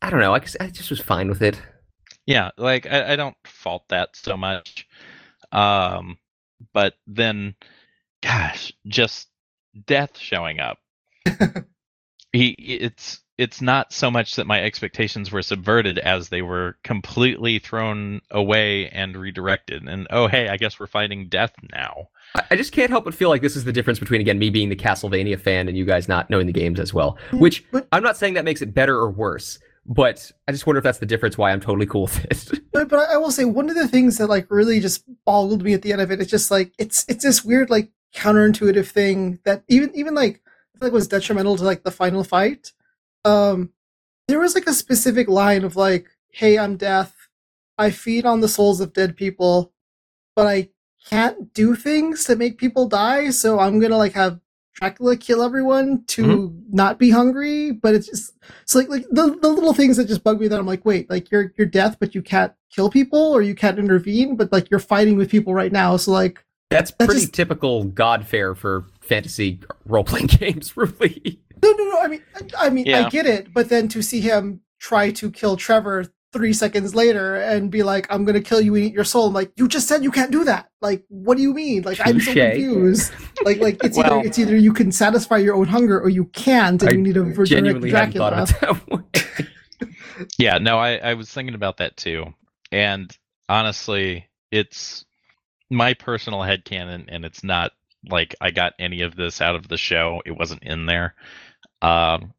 I don't know, I, I just was fine with it. Yeah, like, I, I don't fault that so much. Um, but then, gosh, just Death showing up. he, it's... It's not so much that my expectations were subverted as they were completely thrown away and redirected. And, oh, hey, I guess we're fighting Death now. I just can't help but feel like this is the difference between, again, me being the Castlevania fan and you guys not knowing the games as well. Which, I'm not saying that makes it better or worse, but I just wonder if that's the difference why I'm totally cool with it. But, but I will say, one of the things that, like, really just boggled me at the end of it is just, like, it's it's this weird, like, counterintuitive thing that even, even like, I feel like was detrimental to, like, the final fight. Um, there was like a specific line of like, "Hey, I'm Death. I feed on the souls of dead people, but I can't do things to make people die. So I'm gonna like have Dracula kill everyone to mm-hmm. not be hungry." But it's just so like like the, the little things that just bug me that I'm like, wait, like you're you're Death, but you can't kill people or you can't intervene, but like you're fighting with people right now. So like that's, that's pretty just... typical Godfare for fantasy role playing games, really. No, no, no. I mean, I, I mean, yeah. I get it. But then to see him try to kill Trevor three seconds later and be like, "I'm gonna kill you and eat your soul," I'm like, "You just said you can't do that. Like, what do you mean? Like, touché. I'm so confused. Like, like it's well, either it's either you can satisfy your own hunger or you can't, and I you need a redirect Dracula." Yeah, no, I, I was thinking about that too, and honestly, it's my personal headcanon, and it's not like I got any of this out of the show. It wasn't in there. Um,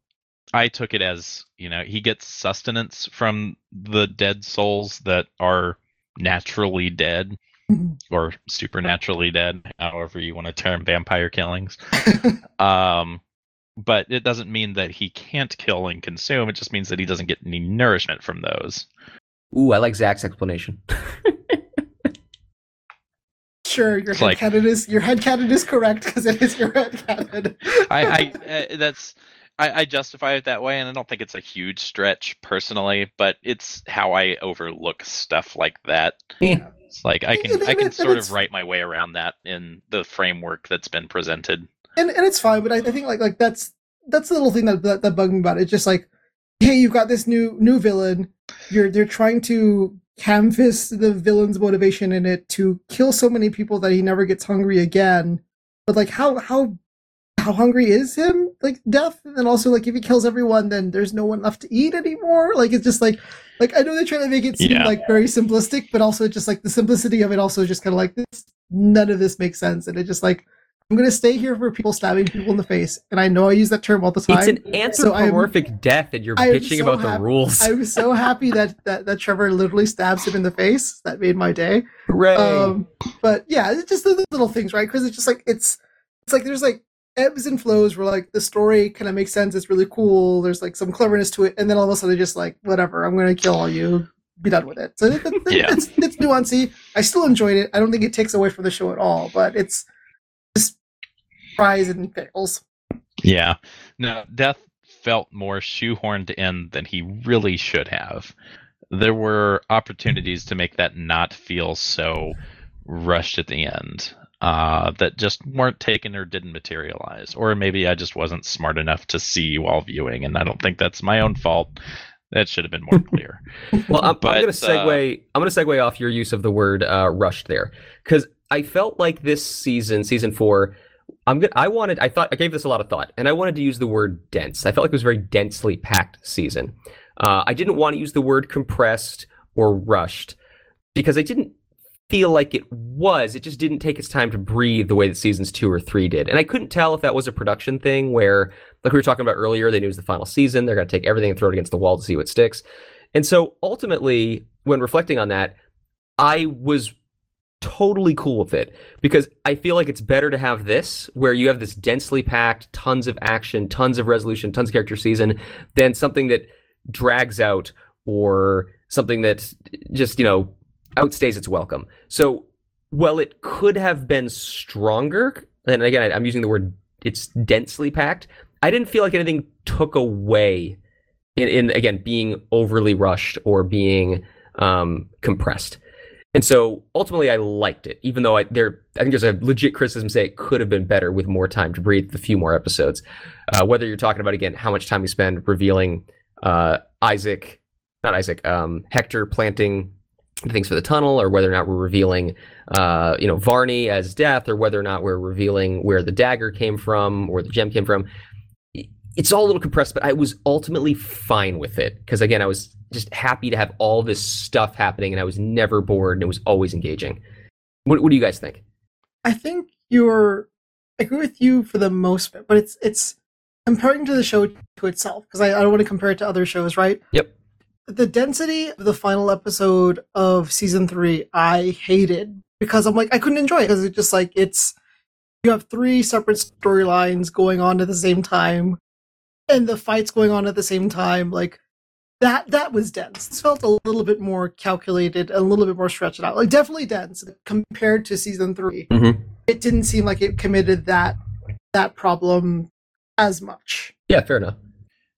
I took it as, you know, he gets sustenance from the dead souls that are naturally dead or supernaturally dead, however you want to term vampire killings. um, but it doesn't mean that he can't kill and consume. It just means that he doesn't get any nourishment from those. Ooh, I like Zach's explanation. Sure, your head, like, canon is, your head canon is correct because it is your head canon. I, I uh, that's I, I justify it that way, and I don't think it's a huge stretch personally, but it's how I overlook stuff like that. Yeah. It's like I can and, and, I can and, sort and of write my way around that in the framework that's been presented. And and it's fine, but I, I think like like that's that's the little thing that that, that bugged me about it. It's just like, hey, you've got this new new villain. You're they're trying to canvas the villain's motivation in it to kill so many people that he never gets hungry again, but like how how how hungry is him, like Death? And also like if he kills everyone, then there's no one left to eat anymore. Like it's just like like I know they're trying to make it seem yeah. like very simplistic, but also just like the simplicity of it also just kind of like this, none of this makes sense, and it just like I'm gonna stay here for people stabbing people in the face, and I know I use that term all the time. It's an anthropomorphic so Death, and you're I'm bitching so about happy. the rules. I'm so happy that, that that Trevor literally stabs him in the face. That made my day. Right. Um, but yeah, it's just the little things, right? Because it's just like it's it's like there's like ebbs and flows where like the story kind of makes sense. It's really cool. There's like some cleverness to it, and then all of a sudden, just like whatever, I'm gonna kill all you. Be done with it. So it, it, yeah. it's it's nuancy. I still enjoyed it. I don't think it takes away from the show at all, but it's. Fries and pickles. Yeah. No, Death felt more shoehorned in than he really should have. There were opportunities to make that not feel so rushed at the end uh, that just weren't taken or didn't materialize. Or maybe I just wasn't smart enough to see while viewing, and I don't think that's my own fault. That should have been more clear. Well, I'm, but, I'm going to segue. Uh, I'm going to segue off your use of the word uh, rushed there, because I felt like this season, season four, I'm good. I wanted, I thought, I gave this a lot of thought, and I wanted to use the word dense. I felt like it was a very densely packed season. Uh, I didn't want to use the word compressed or rushed because I didn't feel like it was. It just didn't take its time to breathe the way that seasons two or three did. And I couldn't tell if that was a production thing where, like we were talking about earlier, they knew it was the final season. They're going to take everything and throw it against the wall to see what sticks. And so ultimately, when reflecting on that, I was totally cool with it, because I feel like it's better to have this, where you have this densely packed, tons of action, tons of resolution, tons of character season, than something that drags out or something that just, you know, outstays its welcome. So, well, it could have been stronger, and again, I'm using the word, it's densely packed, I didn't feel like anything took away in, in again, being overly rushed or being um, compressed. And so, ultimately, I liked it, even though I there I think there's a legit criticism saying it could have been better with more time to breathe, the few more episodes. Uh, whether you're talking about, again, how much time you spend revealing uh, Isaac, not Isaac, um, Hector planting things for the tunnel, or whether or not we're revealing, uh, you know, Varney as death, or whether or not we're revealing where the dagger came from or the gem came from. It's all a little compressed, but I was ultimately fine with it, because, again, I was just happy to have all this stuff happening, and I was never bored, and it was always engaging. What, what do you guys think? I think you're... I agree with you for the most part, but it's it's comparing to the show to itself, because I, I don't want to compare it to other shows, right? Yep. The density of the final episode of season three, I hated, because I'm like, I couldn't enjoy it, because it's just like, it's... You have three separate storylines going on at the same time, and the fights going on at the same time, like, that that was dense. This felt a little bit more calculated, a little bit more stretched out. Like, definitely dense compared to season three. Mm-hmm. It didn't seem like it committed that that problem as much. Yeah, fair enough.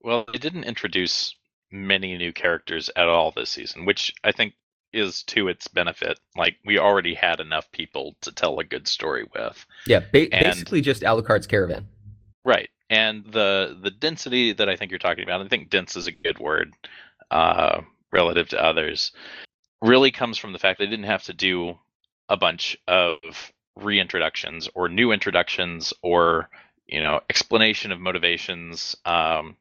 Well, it didn't introduce many new characters at all this season, which I think is to its benefit. Like, we already had enough people to tell a good story with. Yeah, ba- and, basically just Alucard's caravan. Right. And the the density that I think you're talking about, I think dense is a good word uh, relative to others, really comes from the fact they didn't have to do a bunch of reintroductions or new introductions or, you know, explanation of motivations. Um,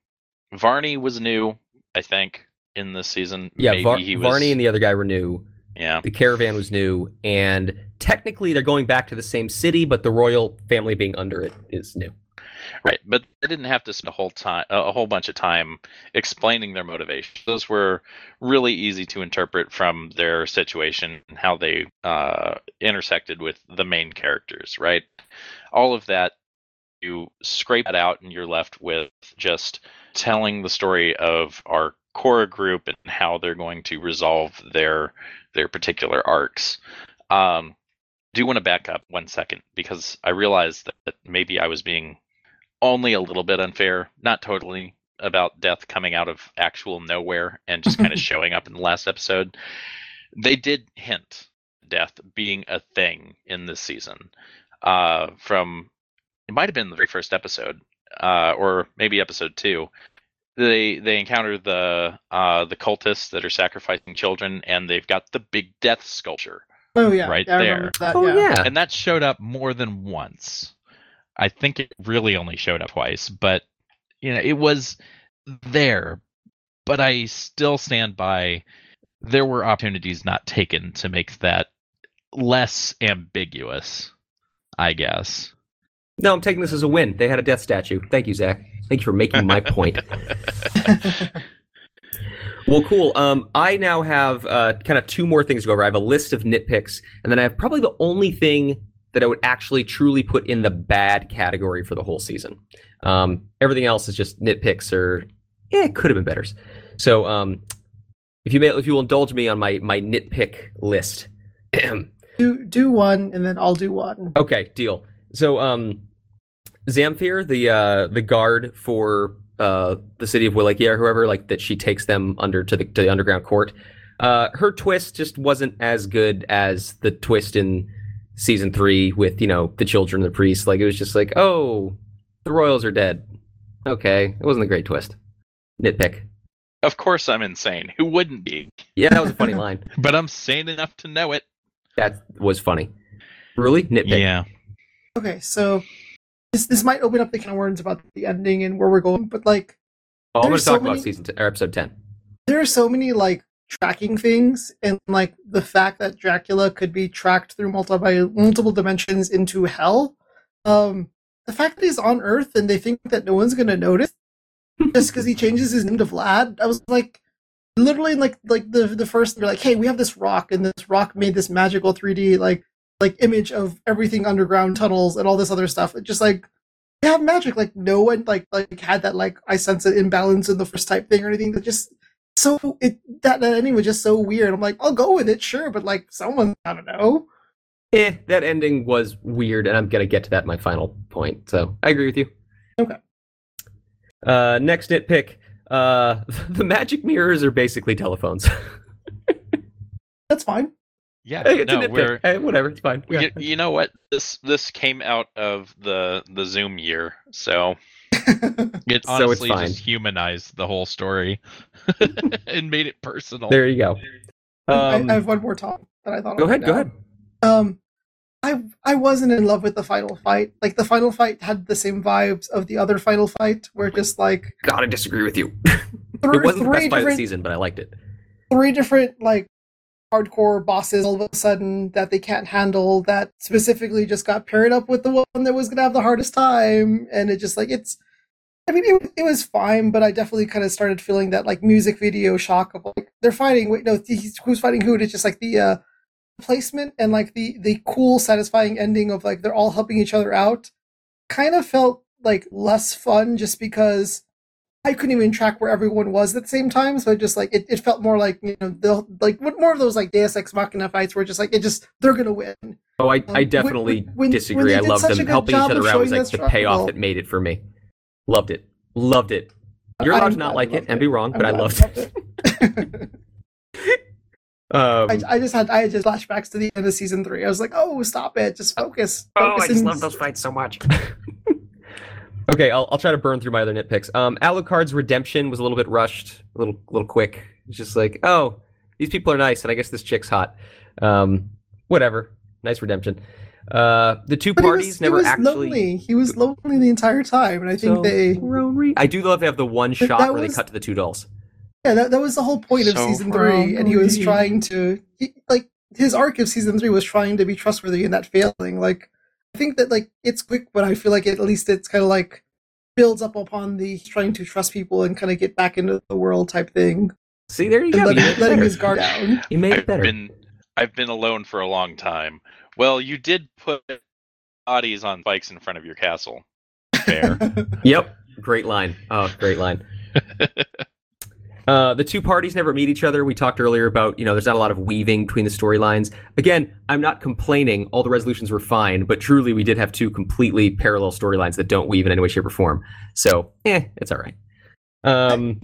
Varney was new, I think, in this season. Yeah, Maybe Var- he was... Varney and the other guy were new. Yeah. The caravan was new. And technically they're going back to the same city, but the royal family being under it is new. Right, but they didn't have to spend a whole time, a whole bunch of time explaining their motivations. Those were really easy to interpret from their situation and how they uh, intersected with the main characters. Right, all of that, you scrape that out, and you're left with just telling the story of our core group and how they're going to resolve their their particular arcs. Um, I do want to back up one second, because I realized that maybe I was being only a little bit unfair, not totally, about death coming out of actual nowhere and just kind of showing up in the last episode. They did hint death being a thing in this season. Uh, from, it might have been the very first episode, uh, or maybe episode two. They they encounter the uh, the cultists that are sacrificing children, and they've got the big death sculpture. Oh yeah, right yeah, there. That, oh yeah. yeah, and that showed up more than once. I think it really only showed up twice, but, you know, it was there. But I still stand by, there were opportunities not taken to make that less ambiguous, I guess. No, I'm taking this as a win. They had a death statue. Thank you, Zach. Thank you for making my point. Well, cool. Um, I now have uh, kind of two more things to go over. I have a list of nitpicks, and then I have probably the only thing that I would actually truly put in the bad category for the whole season. Um, everything else is just nitpicks or, yeah, it could have been better. So um, if you may, if you will indulge me on my, my nitpick list. do do one, and then I'll do one. Okay, deal. So um, Zamfir, the uh, the guard for uh, the city of Willikia or whoever, like that she takes them under to the, to the underground court. Uh, her twist just wasn't as good as the twist in season three with, you know, the children, the priests. Like, it was just like, oh, the royals are dead. Okay, it wasn't a great twist. Nitpick. Of course I'm insane. Who wouldn't be? Yeah, that was a funny line. But I'm sane enough to know it. That was funny. Really? Nitpick. Yeah. Okay, so this this might open up the can of worms about the ending and where we're going, but like... Oh, I'm going to so talk many, about season t- or episode ten. There are so many, like, tracking things, and like the fact that Dracula could be tracked through multiple multiple dimensions into hell. Um, the fact that he's on Earth and they think that no one's gonna notice just because he changes his name to Vlad. I was like, literally, like like the the first they're like, hey, we have this rock, and this rock made this magical three D like like image of everything underground, tunnels and all this other stuff. It just like they have magic. Like no one like like had that like I sense an imbalance in the first type thing or anything. That just so it that, that ending was just so weird. I'm like, I'll go with it, sure, but like someone I don't know. Eh, that ending was weird, and I'm gonna get to that in my final point. So I agree with you. Okay. Uh, next nitpick. Uh, the magic mirrors are basically telephones. That's fine. Yeah, hey, it's no, a nitpick. Hey, whatever, it's fine. Yeah. You, you know what? This this came out of the the Zoom year, so it honestly so just humanized the whole story and made it personal. There you go. Um, I, I have one more talk that I thought. Go ahead. Go ahead. Um, I I wasn't in love with the final fight. Like the final fight had the same vibes of the other final fight, where just like God, I disagree with you. Th- it wasn't the best fight of the season, but I liked it. Three different like hardcore bosses all of a sudden that they can't handle. That specifically just got paired up with the one that was gonna have the hardest time, and it just like it's. I mean, it it was fine, but I definitely kind of started feeling that like music video shock of like they're fighting. Wait, no, he's, who's fighting who? And it's just like the. Uh, placement and like the the cool satisfying ending of like they're all helping each other out kind of felt like less fun just because I couldn't even track where everyone was at the same time, so it just like it, it felt more like, you know, they'll like what more of those like Deus Ex Machina fights where just like it just they're gonna win. Oh, I, um, I definitely when, when, disagree. When I loved them helping each other out was like the struggle. Payoff that made it for me. Loved it. Loved it. You're allowed to not like it, it and be wrong, I'm but I loved, I loved it. it. Um, I, I just had I had just flashbacks to the end of season three. I was like, "Oh, stop it! Just focus." focus oh, I just and... love those fights so much. Okay, I'll I'll try to burn through my other nitpicks. Um, Alucard's redemption was a little bit rushed, a little little quick. It's just like, oh, these people are nice, and I guess this chick's hot. Um, whatever, nice redemption. Uh, the two but parties he was, never he was actually. Lonely. He was lonely the entire time, and I think so they. Lonely. I do love to have the one shot where was... they cut to the two dolls. Yeah, that, that was the whole point of so season three, and he was trying to, he, like, his arc of season three was trying to be trustworthy and that failing. Like, I think that, like, it's quick, but I feel like it, at least it's kind of, like, builds up upon the trying to trust people and kind of get back into the world type thing. See, there you and go. Let, letting better. his guard down. You made I've it better. Been, I've been alone for a long time. Well, you did put bodies on bikes in front of your castle. Fair. Yep. Great line. Oh, great line. Uh, the two parties never meet each other. We talked earlier about, you know, there's not a lot of weaving between the storylines. Again, I'm not complaining. All the resolutions were fine, but truly we did have two completely parallel storylines that don't weave in any way, shape, or form. So, eh, it's all right. Um,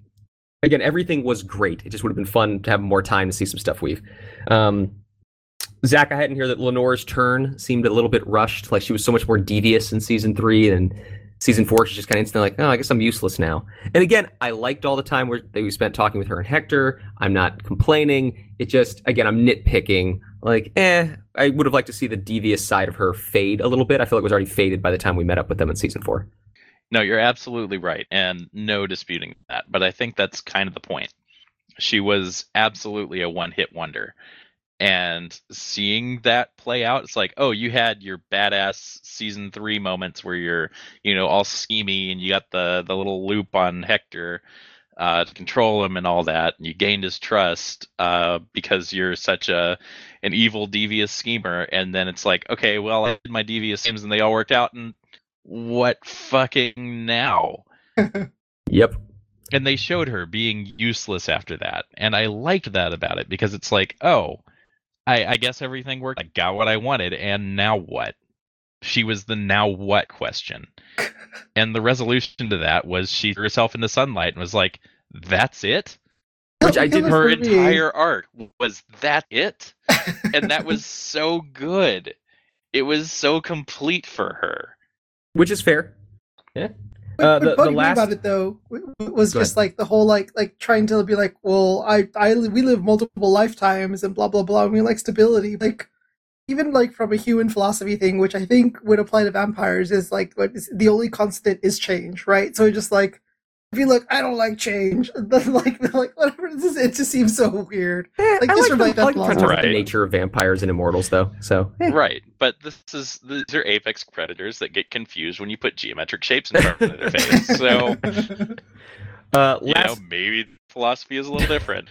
again, everything was great. It just would have been fun to have more time to see some stuff weave. Um, Zach, I had in here that Lenore's turn seemed a little bit rushed. Like, she was so much more devious in season three and... Season four, she's just kind of instantly like, oh, I guess I'm useless now. And again, I liked all the time where that we spent talking with her and Hector. I'm not complaining. It just, again, I'm nitpicking. Like, eh, I would have liked to see the devious side of her fade a little bit. I feel like it was already faded by the time we met up with them in season four. No, you're absolutely right. And no disputing that. But I think that's kind of the point. She was absolutely a one-hit wonder. And seeing that play out, it's like, oh, you had your badass season three moments where you're, you know, all schemy and you got the, the little loop on Hector uh, to control him and all that. And you gained his trust uh, because you're such a an evil, devious schemer. And then it's like, okay, well, I did my devious schemes and they all worked out. And what fucking now? Yep. And they showed her being useless after that. And I liked that about it because it's like, oh, I, I guess everything worked. I got what I wanted, and now what? She was the now what question. And the resolution to that was she threw herself into sunlight and was like, that's it? Which I did. Her entire arc was that it? And that was so good. It was so complete for her. Which is fair. Yeah. Uh, what bugged last... me about it though was just like the whole like like trying to be like, well, I I we live multiple lifetimes and blah blah blah, and we like stability, like even like from a human philosophy thing, which I think would apply to vampires, is like what is the only constant is change, right? So just like be like, I don't like change. like, like whatever. It just, it just seems so weird. Eh, like, I just like, the, like kind of right. the nature of vampires and immortals, though. So eh. right, but this is these are apex predators that get confused when you put geometric shapes in front of their face. So, uh, last... you know, maybe philosophy is a little different.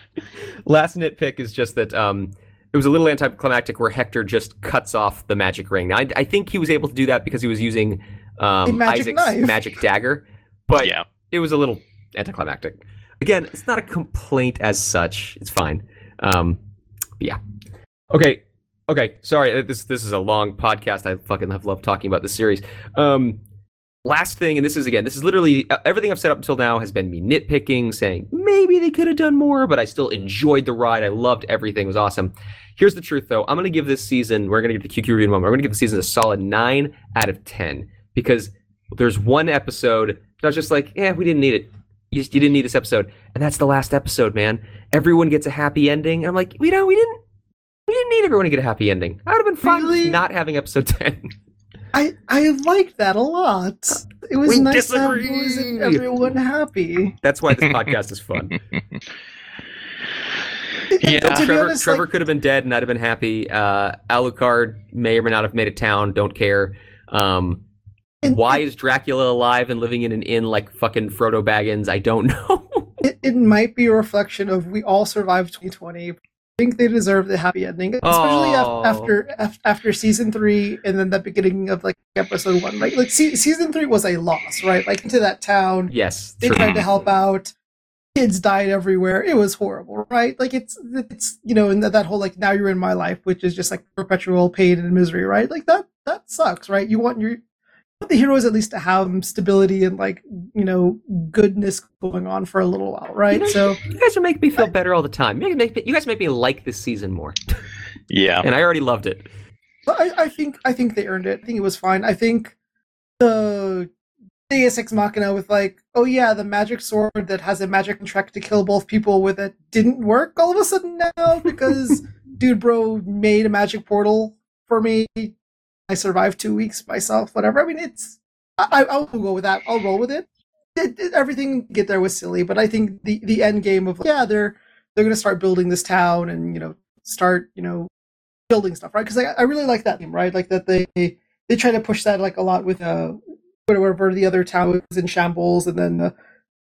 Last nitpick is just that. Um, It was a little anticlimactic where Hector just cuts off the magic ring. Now, I, I think he was able to do that because he was using um, magic Isaac's knife. magic dagger, but yeah. it was a little anticlimactic. Again, it's not a complaint as such. It's fine. Um, yeah. Okay. Okay. Sorry. This this is a long podcast. I fucking have loved talking about this series. Um, last thing, and this is again, this is literally everything I've said up until now has been me nitpicking, saying maybe they could have done more, but I still enjoyed the ride. I loved everything. It was awesome. Here's the truth, though. I'm going to give this season, we're going to get the Q Q review in a moment, we're going to give the season a solid nine out of ten because there's one episode that I was just like, yeah, we didn't need it. You, just, you didn't need this episode. And that's the last episode, man. Everyone gets a happy ending. And I'm like, you know, we didn't we didn't need everyone to get a happy ending. I would have been fine really? not having episode ten. I, I liked that a lot. It was we nice disagree. to have boys and everyone happy. That's why this podcast is fun. Yeah, so Trevor, honest, Trevor like, could have been dead and I'd have been happy. Uh, Alucard may or may not have made a town. Don't care. Um, and, why and, is Dracula alive and living in an inn like fucking Frodo Baggins? I don't know. it, it might be a reflection of we all survived twenty twenty. I think they deserve the happy ending, especially oh. after after season three and then the beginning of like episode one. Right, like se- season three was a loss, right? Like into that town. Yes, they true. tried to help out. Kids died everywhere. It was horrible, right? Like it's, it's you know, and that, that whole like now you're in my life, which is just like perpetual pain and misery, right? Like that that sucks, right? You want your you want the heroes at least to have stability and like you know goodness going on for a little while, right? You know, so you guys are making me feel I, better all the time. You guys make me, you guys make me like this season more. Yeah, and I already loved it. I, I think I think they earned it. I think it was fine. I think the. Deus Ex Machina with like, oh yeah, the magic sword that has a magic contract to kill both people with it didn't work all of a sudden now because dude bro made a magic portal for me. I survived two weeks myself, whatever. I mean, it's, I, I'll go with that. I'll roll with it. It, it. Everything get there was silly, but I think the, the end game of, like, yeah, they're, they're going to start building this town and, you know, start, you know, building stuff, right? Because I, I really like that game, right? Like that they, they try to push that like a lot with, uh, whatever the other town was in shambles, and then uh,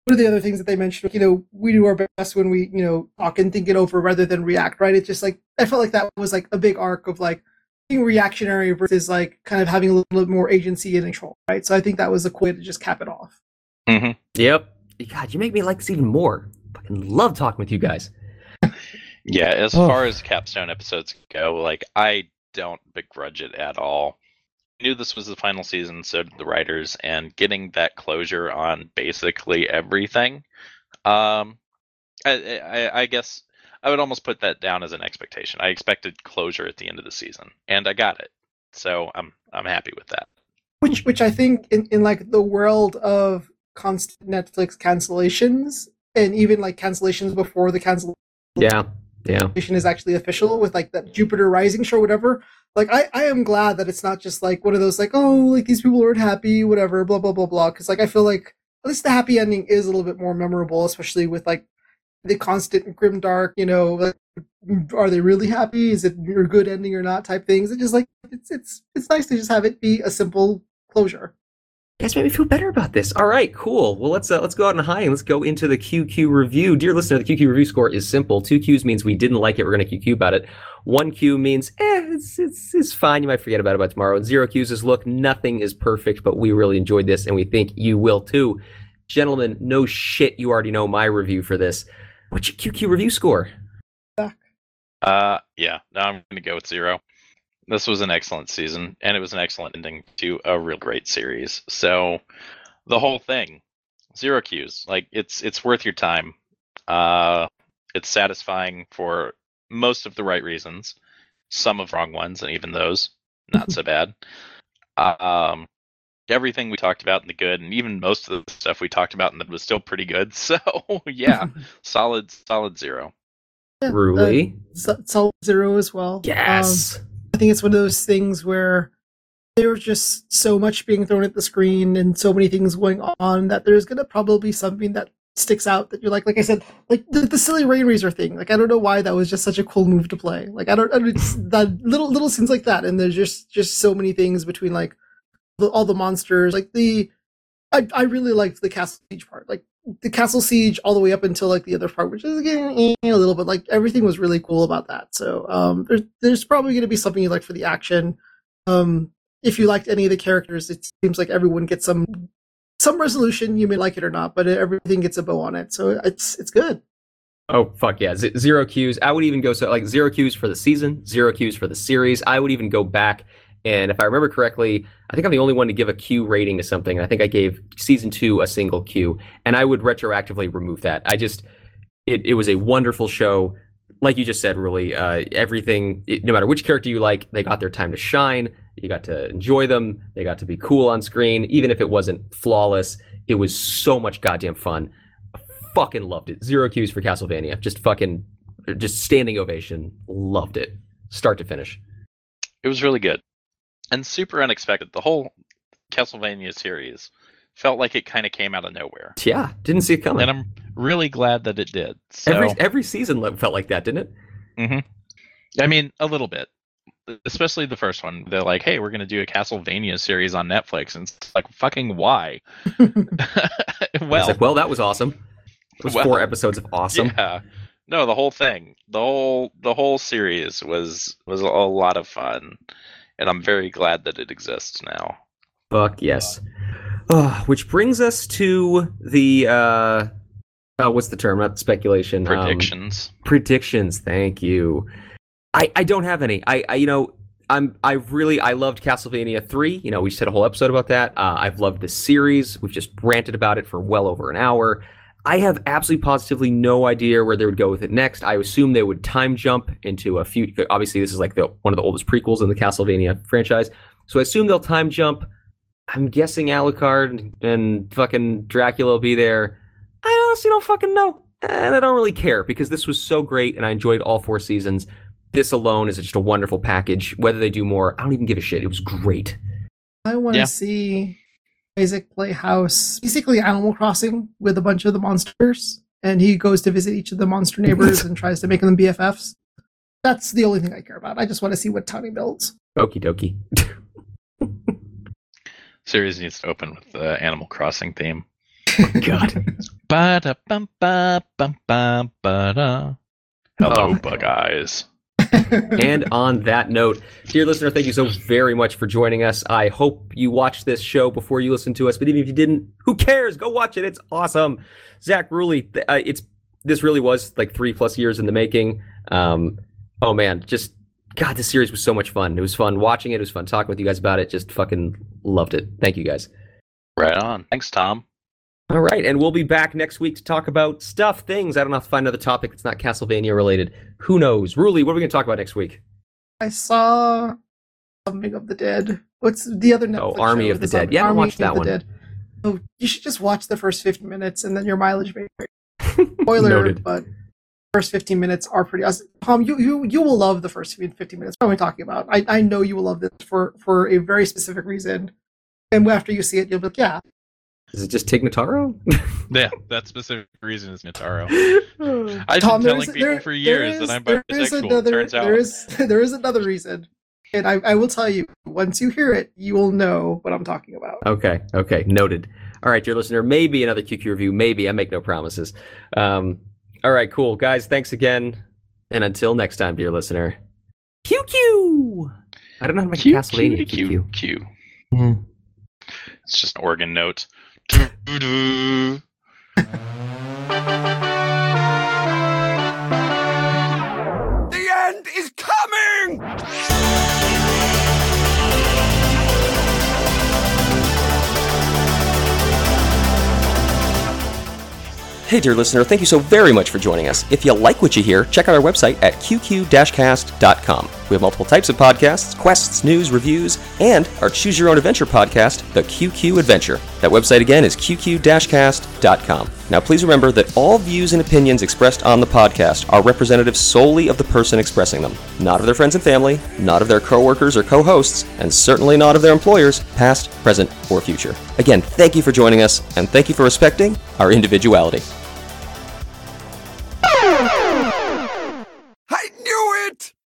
what are the other things that they mentioned? You know, we do our best when we, you know, talk and think it over rather than react, right? It's just like, I felt like that was like a big arc of like being reactionary versus like kind of having a little bit more agency and control, right? So I think that was a cool way to just cap it off. Mm-hmm. Yep. God, you make me like this even more. I fucking love talking with you guys. Yeah, as oh. far as capstone episodes go, like I don't begrudge it at all. Knew this was the final season, so did the writers, and getting that closure on basically everything, um I, I I guess I would almost put that down as an expectation. I expected closure at the end of the season and I got it, so I'm I'm happy with that, which which I think in, in like the world of constant Netflix cancellations and even like cancellations before the cancellation yeah yeah is actually official with like that Jupiter Rising show, whatever. Like, I, I am glad that it's not just, like, one of those, like, oh, like, these people aren't happy, whatever, blah, blah, blah, blah. Because, like, I feel like at least the happy ending is a little bit more memorable, especially with, like, the constant grimdark, you know, like, are they really happy? Is it your good ending or not type things? It's just, like, it's it's it's nice to just have it be a simple closure. That's made me feel better about this. All right, cool. Well, let's uh, let's go out on high and let's go into the Q Q review. Dear listener, the Q Q review score is simple. Two Qs means we didn't like it. We're going to Q Q about it. One Q means, eh, it's, it's it's fine. You might forget about it by tomorrow. Zero Qs is, look, nothing is perfect, but we really enjoyed this, and we think you will too. Gentlemen, no shit, you already know my review for this. What's your Q Q review score? Uh, yeah, no, I'm going to go with zero. This was an excellent season, and it was an excellent ending to a real great series. So, the whole thing, zero Qs. Like, it's it's worth your time. Uh, it's satisfying for most of the right reasons, some of the wrong ones, and even those, not so bad. Um, everything we talked about in the good, and even most of the stuff we talked about in the was still pretty good. So, yeah, solid, solid zero. Yeah, really? Uh, solid zero as well. Yes! Um, I think it's one of those things where there was just so much being thrown at the screen and so many things going on that there's going to probably be something that sticks out that you're like, like I said, like the, the silly rain razor thing. Like, I don't know why that was just such a cool move to play. Like, I don't, I mean, that little, little scenes like that. And there's just, just so many things between like the, all the monsters, like the, I, I really liked the Castle Siege part, like the Castle Siege all the way up until like the other part, which is again a little bit like everything was really cool about that. So um, there's, there's probably going to be something you like for the action. Um, if you liked any of the characters, it seems like everyone gets some, some resolution. You may like it or not, but everything gets a bow on it. So it's, it's good. Oh, fuck yeah. Z- zero cues. I would even go so like zero cues for the season, zero cues for the series. I would even go back. And if I remember correctly, I think I'm the only one to give a Q rating to something. And I think I gave season two a single Q, and I would retroactively remove that. I just, it, it was a wonderful show. Like you just said, really, uh, everything, it, no matter which character you like, they got their time to shine. You got to enjoy them. They got to be cool on screen. Even if it wasn't flawless, it was so much goddamn fun. I fucking loved it. Zero Qs for Castlevania. Just fucking, just standing ovation. Loved it. Start to finish. It was really good. And super unexpected. The whole Castlevania series felt like it kind of came out of nowhere. Yeah, didn't see it coming. And I'm really glad that it did. So, every every season felt like that, didn't it? Mm-hmm. I mean, a little bit. Especially the first one. They're like, hey, we're going to do a Castlevania series on Netflix. And it's like, fucking why? well, like, well, that was awesome. It was well, four episodes of awesome. Yeah. No, the whole thing. The whole, the whole series was was a lot of fun. And I'm very glad that it exists now. Fuck yes. Oh, which brings us to the, uh, oh, what's the term? Not speculation. Predictions. Um, predictions. Thank you. I, I don't have any. I, I you know, I'm I really, I loved Castlevania three. You know, we just had a whole episode about that. Uh, I've loved this series. We've just ranted about it for well over an hour. I have absolutely positively no idea where they would go with it next. I assume they would time jump into a few. Obviously, this is like the, one of the oldest prequels in the Castlevania franchise. So I assume they'll time jump. I'm guessing Alucard and fucking Dracula will be there. I honestly don't fucking know. And I don't really care because this was so great and I enjoyed all four seasons. This alone is just a wonderful package. Whether they do more, I don't even give a shit. It was great. I want to yeah. see... Isaac Playhouse, basically Animal Crossing with a bunch of the monsters, and he goes to visit each of the monster neighbors and tries to make them B F Fs. That's the only thing I care about. I just want to see what town he builds. Okie dokie. Series needs to open with the uh, Animal Crossing theme. Oh, God. Ba-da bum ba bum ba ba. Hello, oh. Bug Eyes. And on that note, dear listener, thank you so very much for joining us. I hope you watched this show before you listened to us, but even if you didn't, who cares? Go watch it. It's awesome. Zach, really, uh, it's this really was like three plus years in the making. Um, oh man, just God, this series was so much fun. It was fun watching it. It was fun talking with you guys about it. Just fucking loved it. Thank you guys. Right on. Thanks, Tom. All right, and we'll be back next week to talk about stuff, things. I don't know if I find another topic that's not Castlevania related. Who knows? Ruli, what are we going to talk about next week? I saw Something of the Dead. What's the other Netflix? Oh, Army of the Dead. Yeah, I watched that one. Oh, you should just watch the first fifteen minutes, and then your mileage may vary. Spoiler, but first fifteen minutes are pretty awesome. Tom, you, you, you will love the first fifteen minutes. What am I talking about? I, I know you will love this for, for a very specific reason. And after you see it, you'll be like, yeah. Is it just Tig Notaro? Yeah, that specific reason is Notaro. I've Tom, been telling people there, for years is, that I'm bisexual. Another, turns out. There is, there is another reason. And I, I will tell you, once you hear it, you will know what I'm talking about. Okay, okay, noted. All right, dear listener, maybe another Q Q review. Maybe. I make no promises. Um, all right, cool. Guys, thanks again. And until next time, dear listener. Q Q! I don't know how to make Q, Castlevania Q Q. Q Q. Mm-hmm. It's just an organ note. Do The end is coming! Hey, dear listener, thank you so very much for joining us. If you like what you hear, check out our website at Q Q cast dot com. We have multiple types of podcasts, quests, news, reviews, and our Choose Your Own Adventure podcast, The Q Q Adventure. That website again is Q Q cast dot com. Now please remember that all views and opinions expressed on the podcast are representative solely of the person expressing them, not of their friends and family, not of their coworkers or co-hosts, and certainly not of their employers, past, present, or future. Again, thank you for joining us, and thank you for respecting our individuality.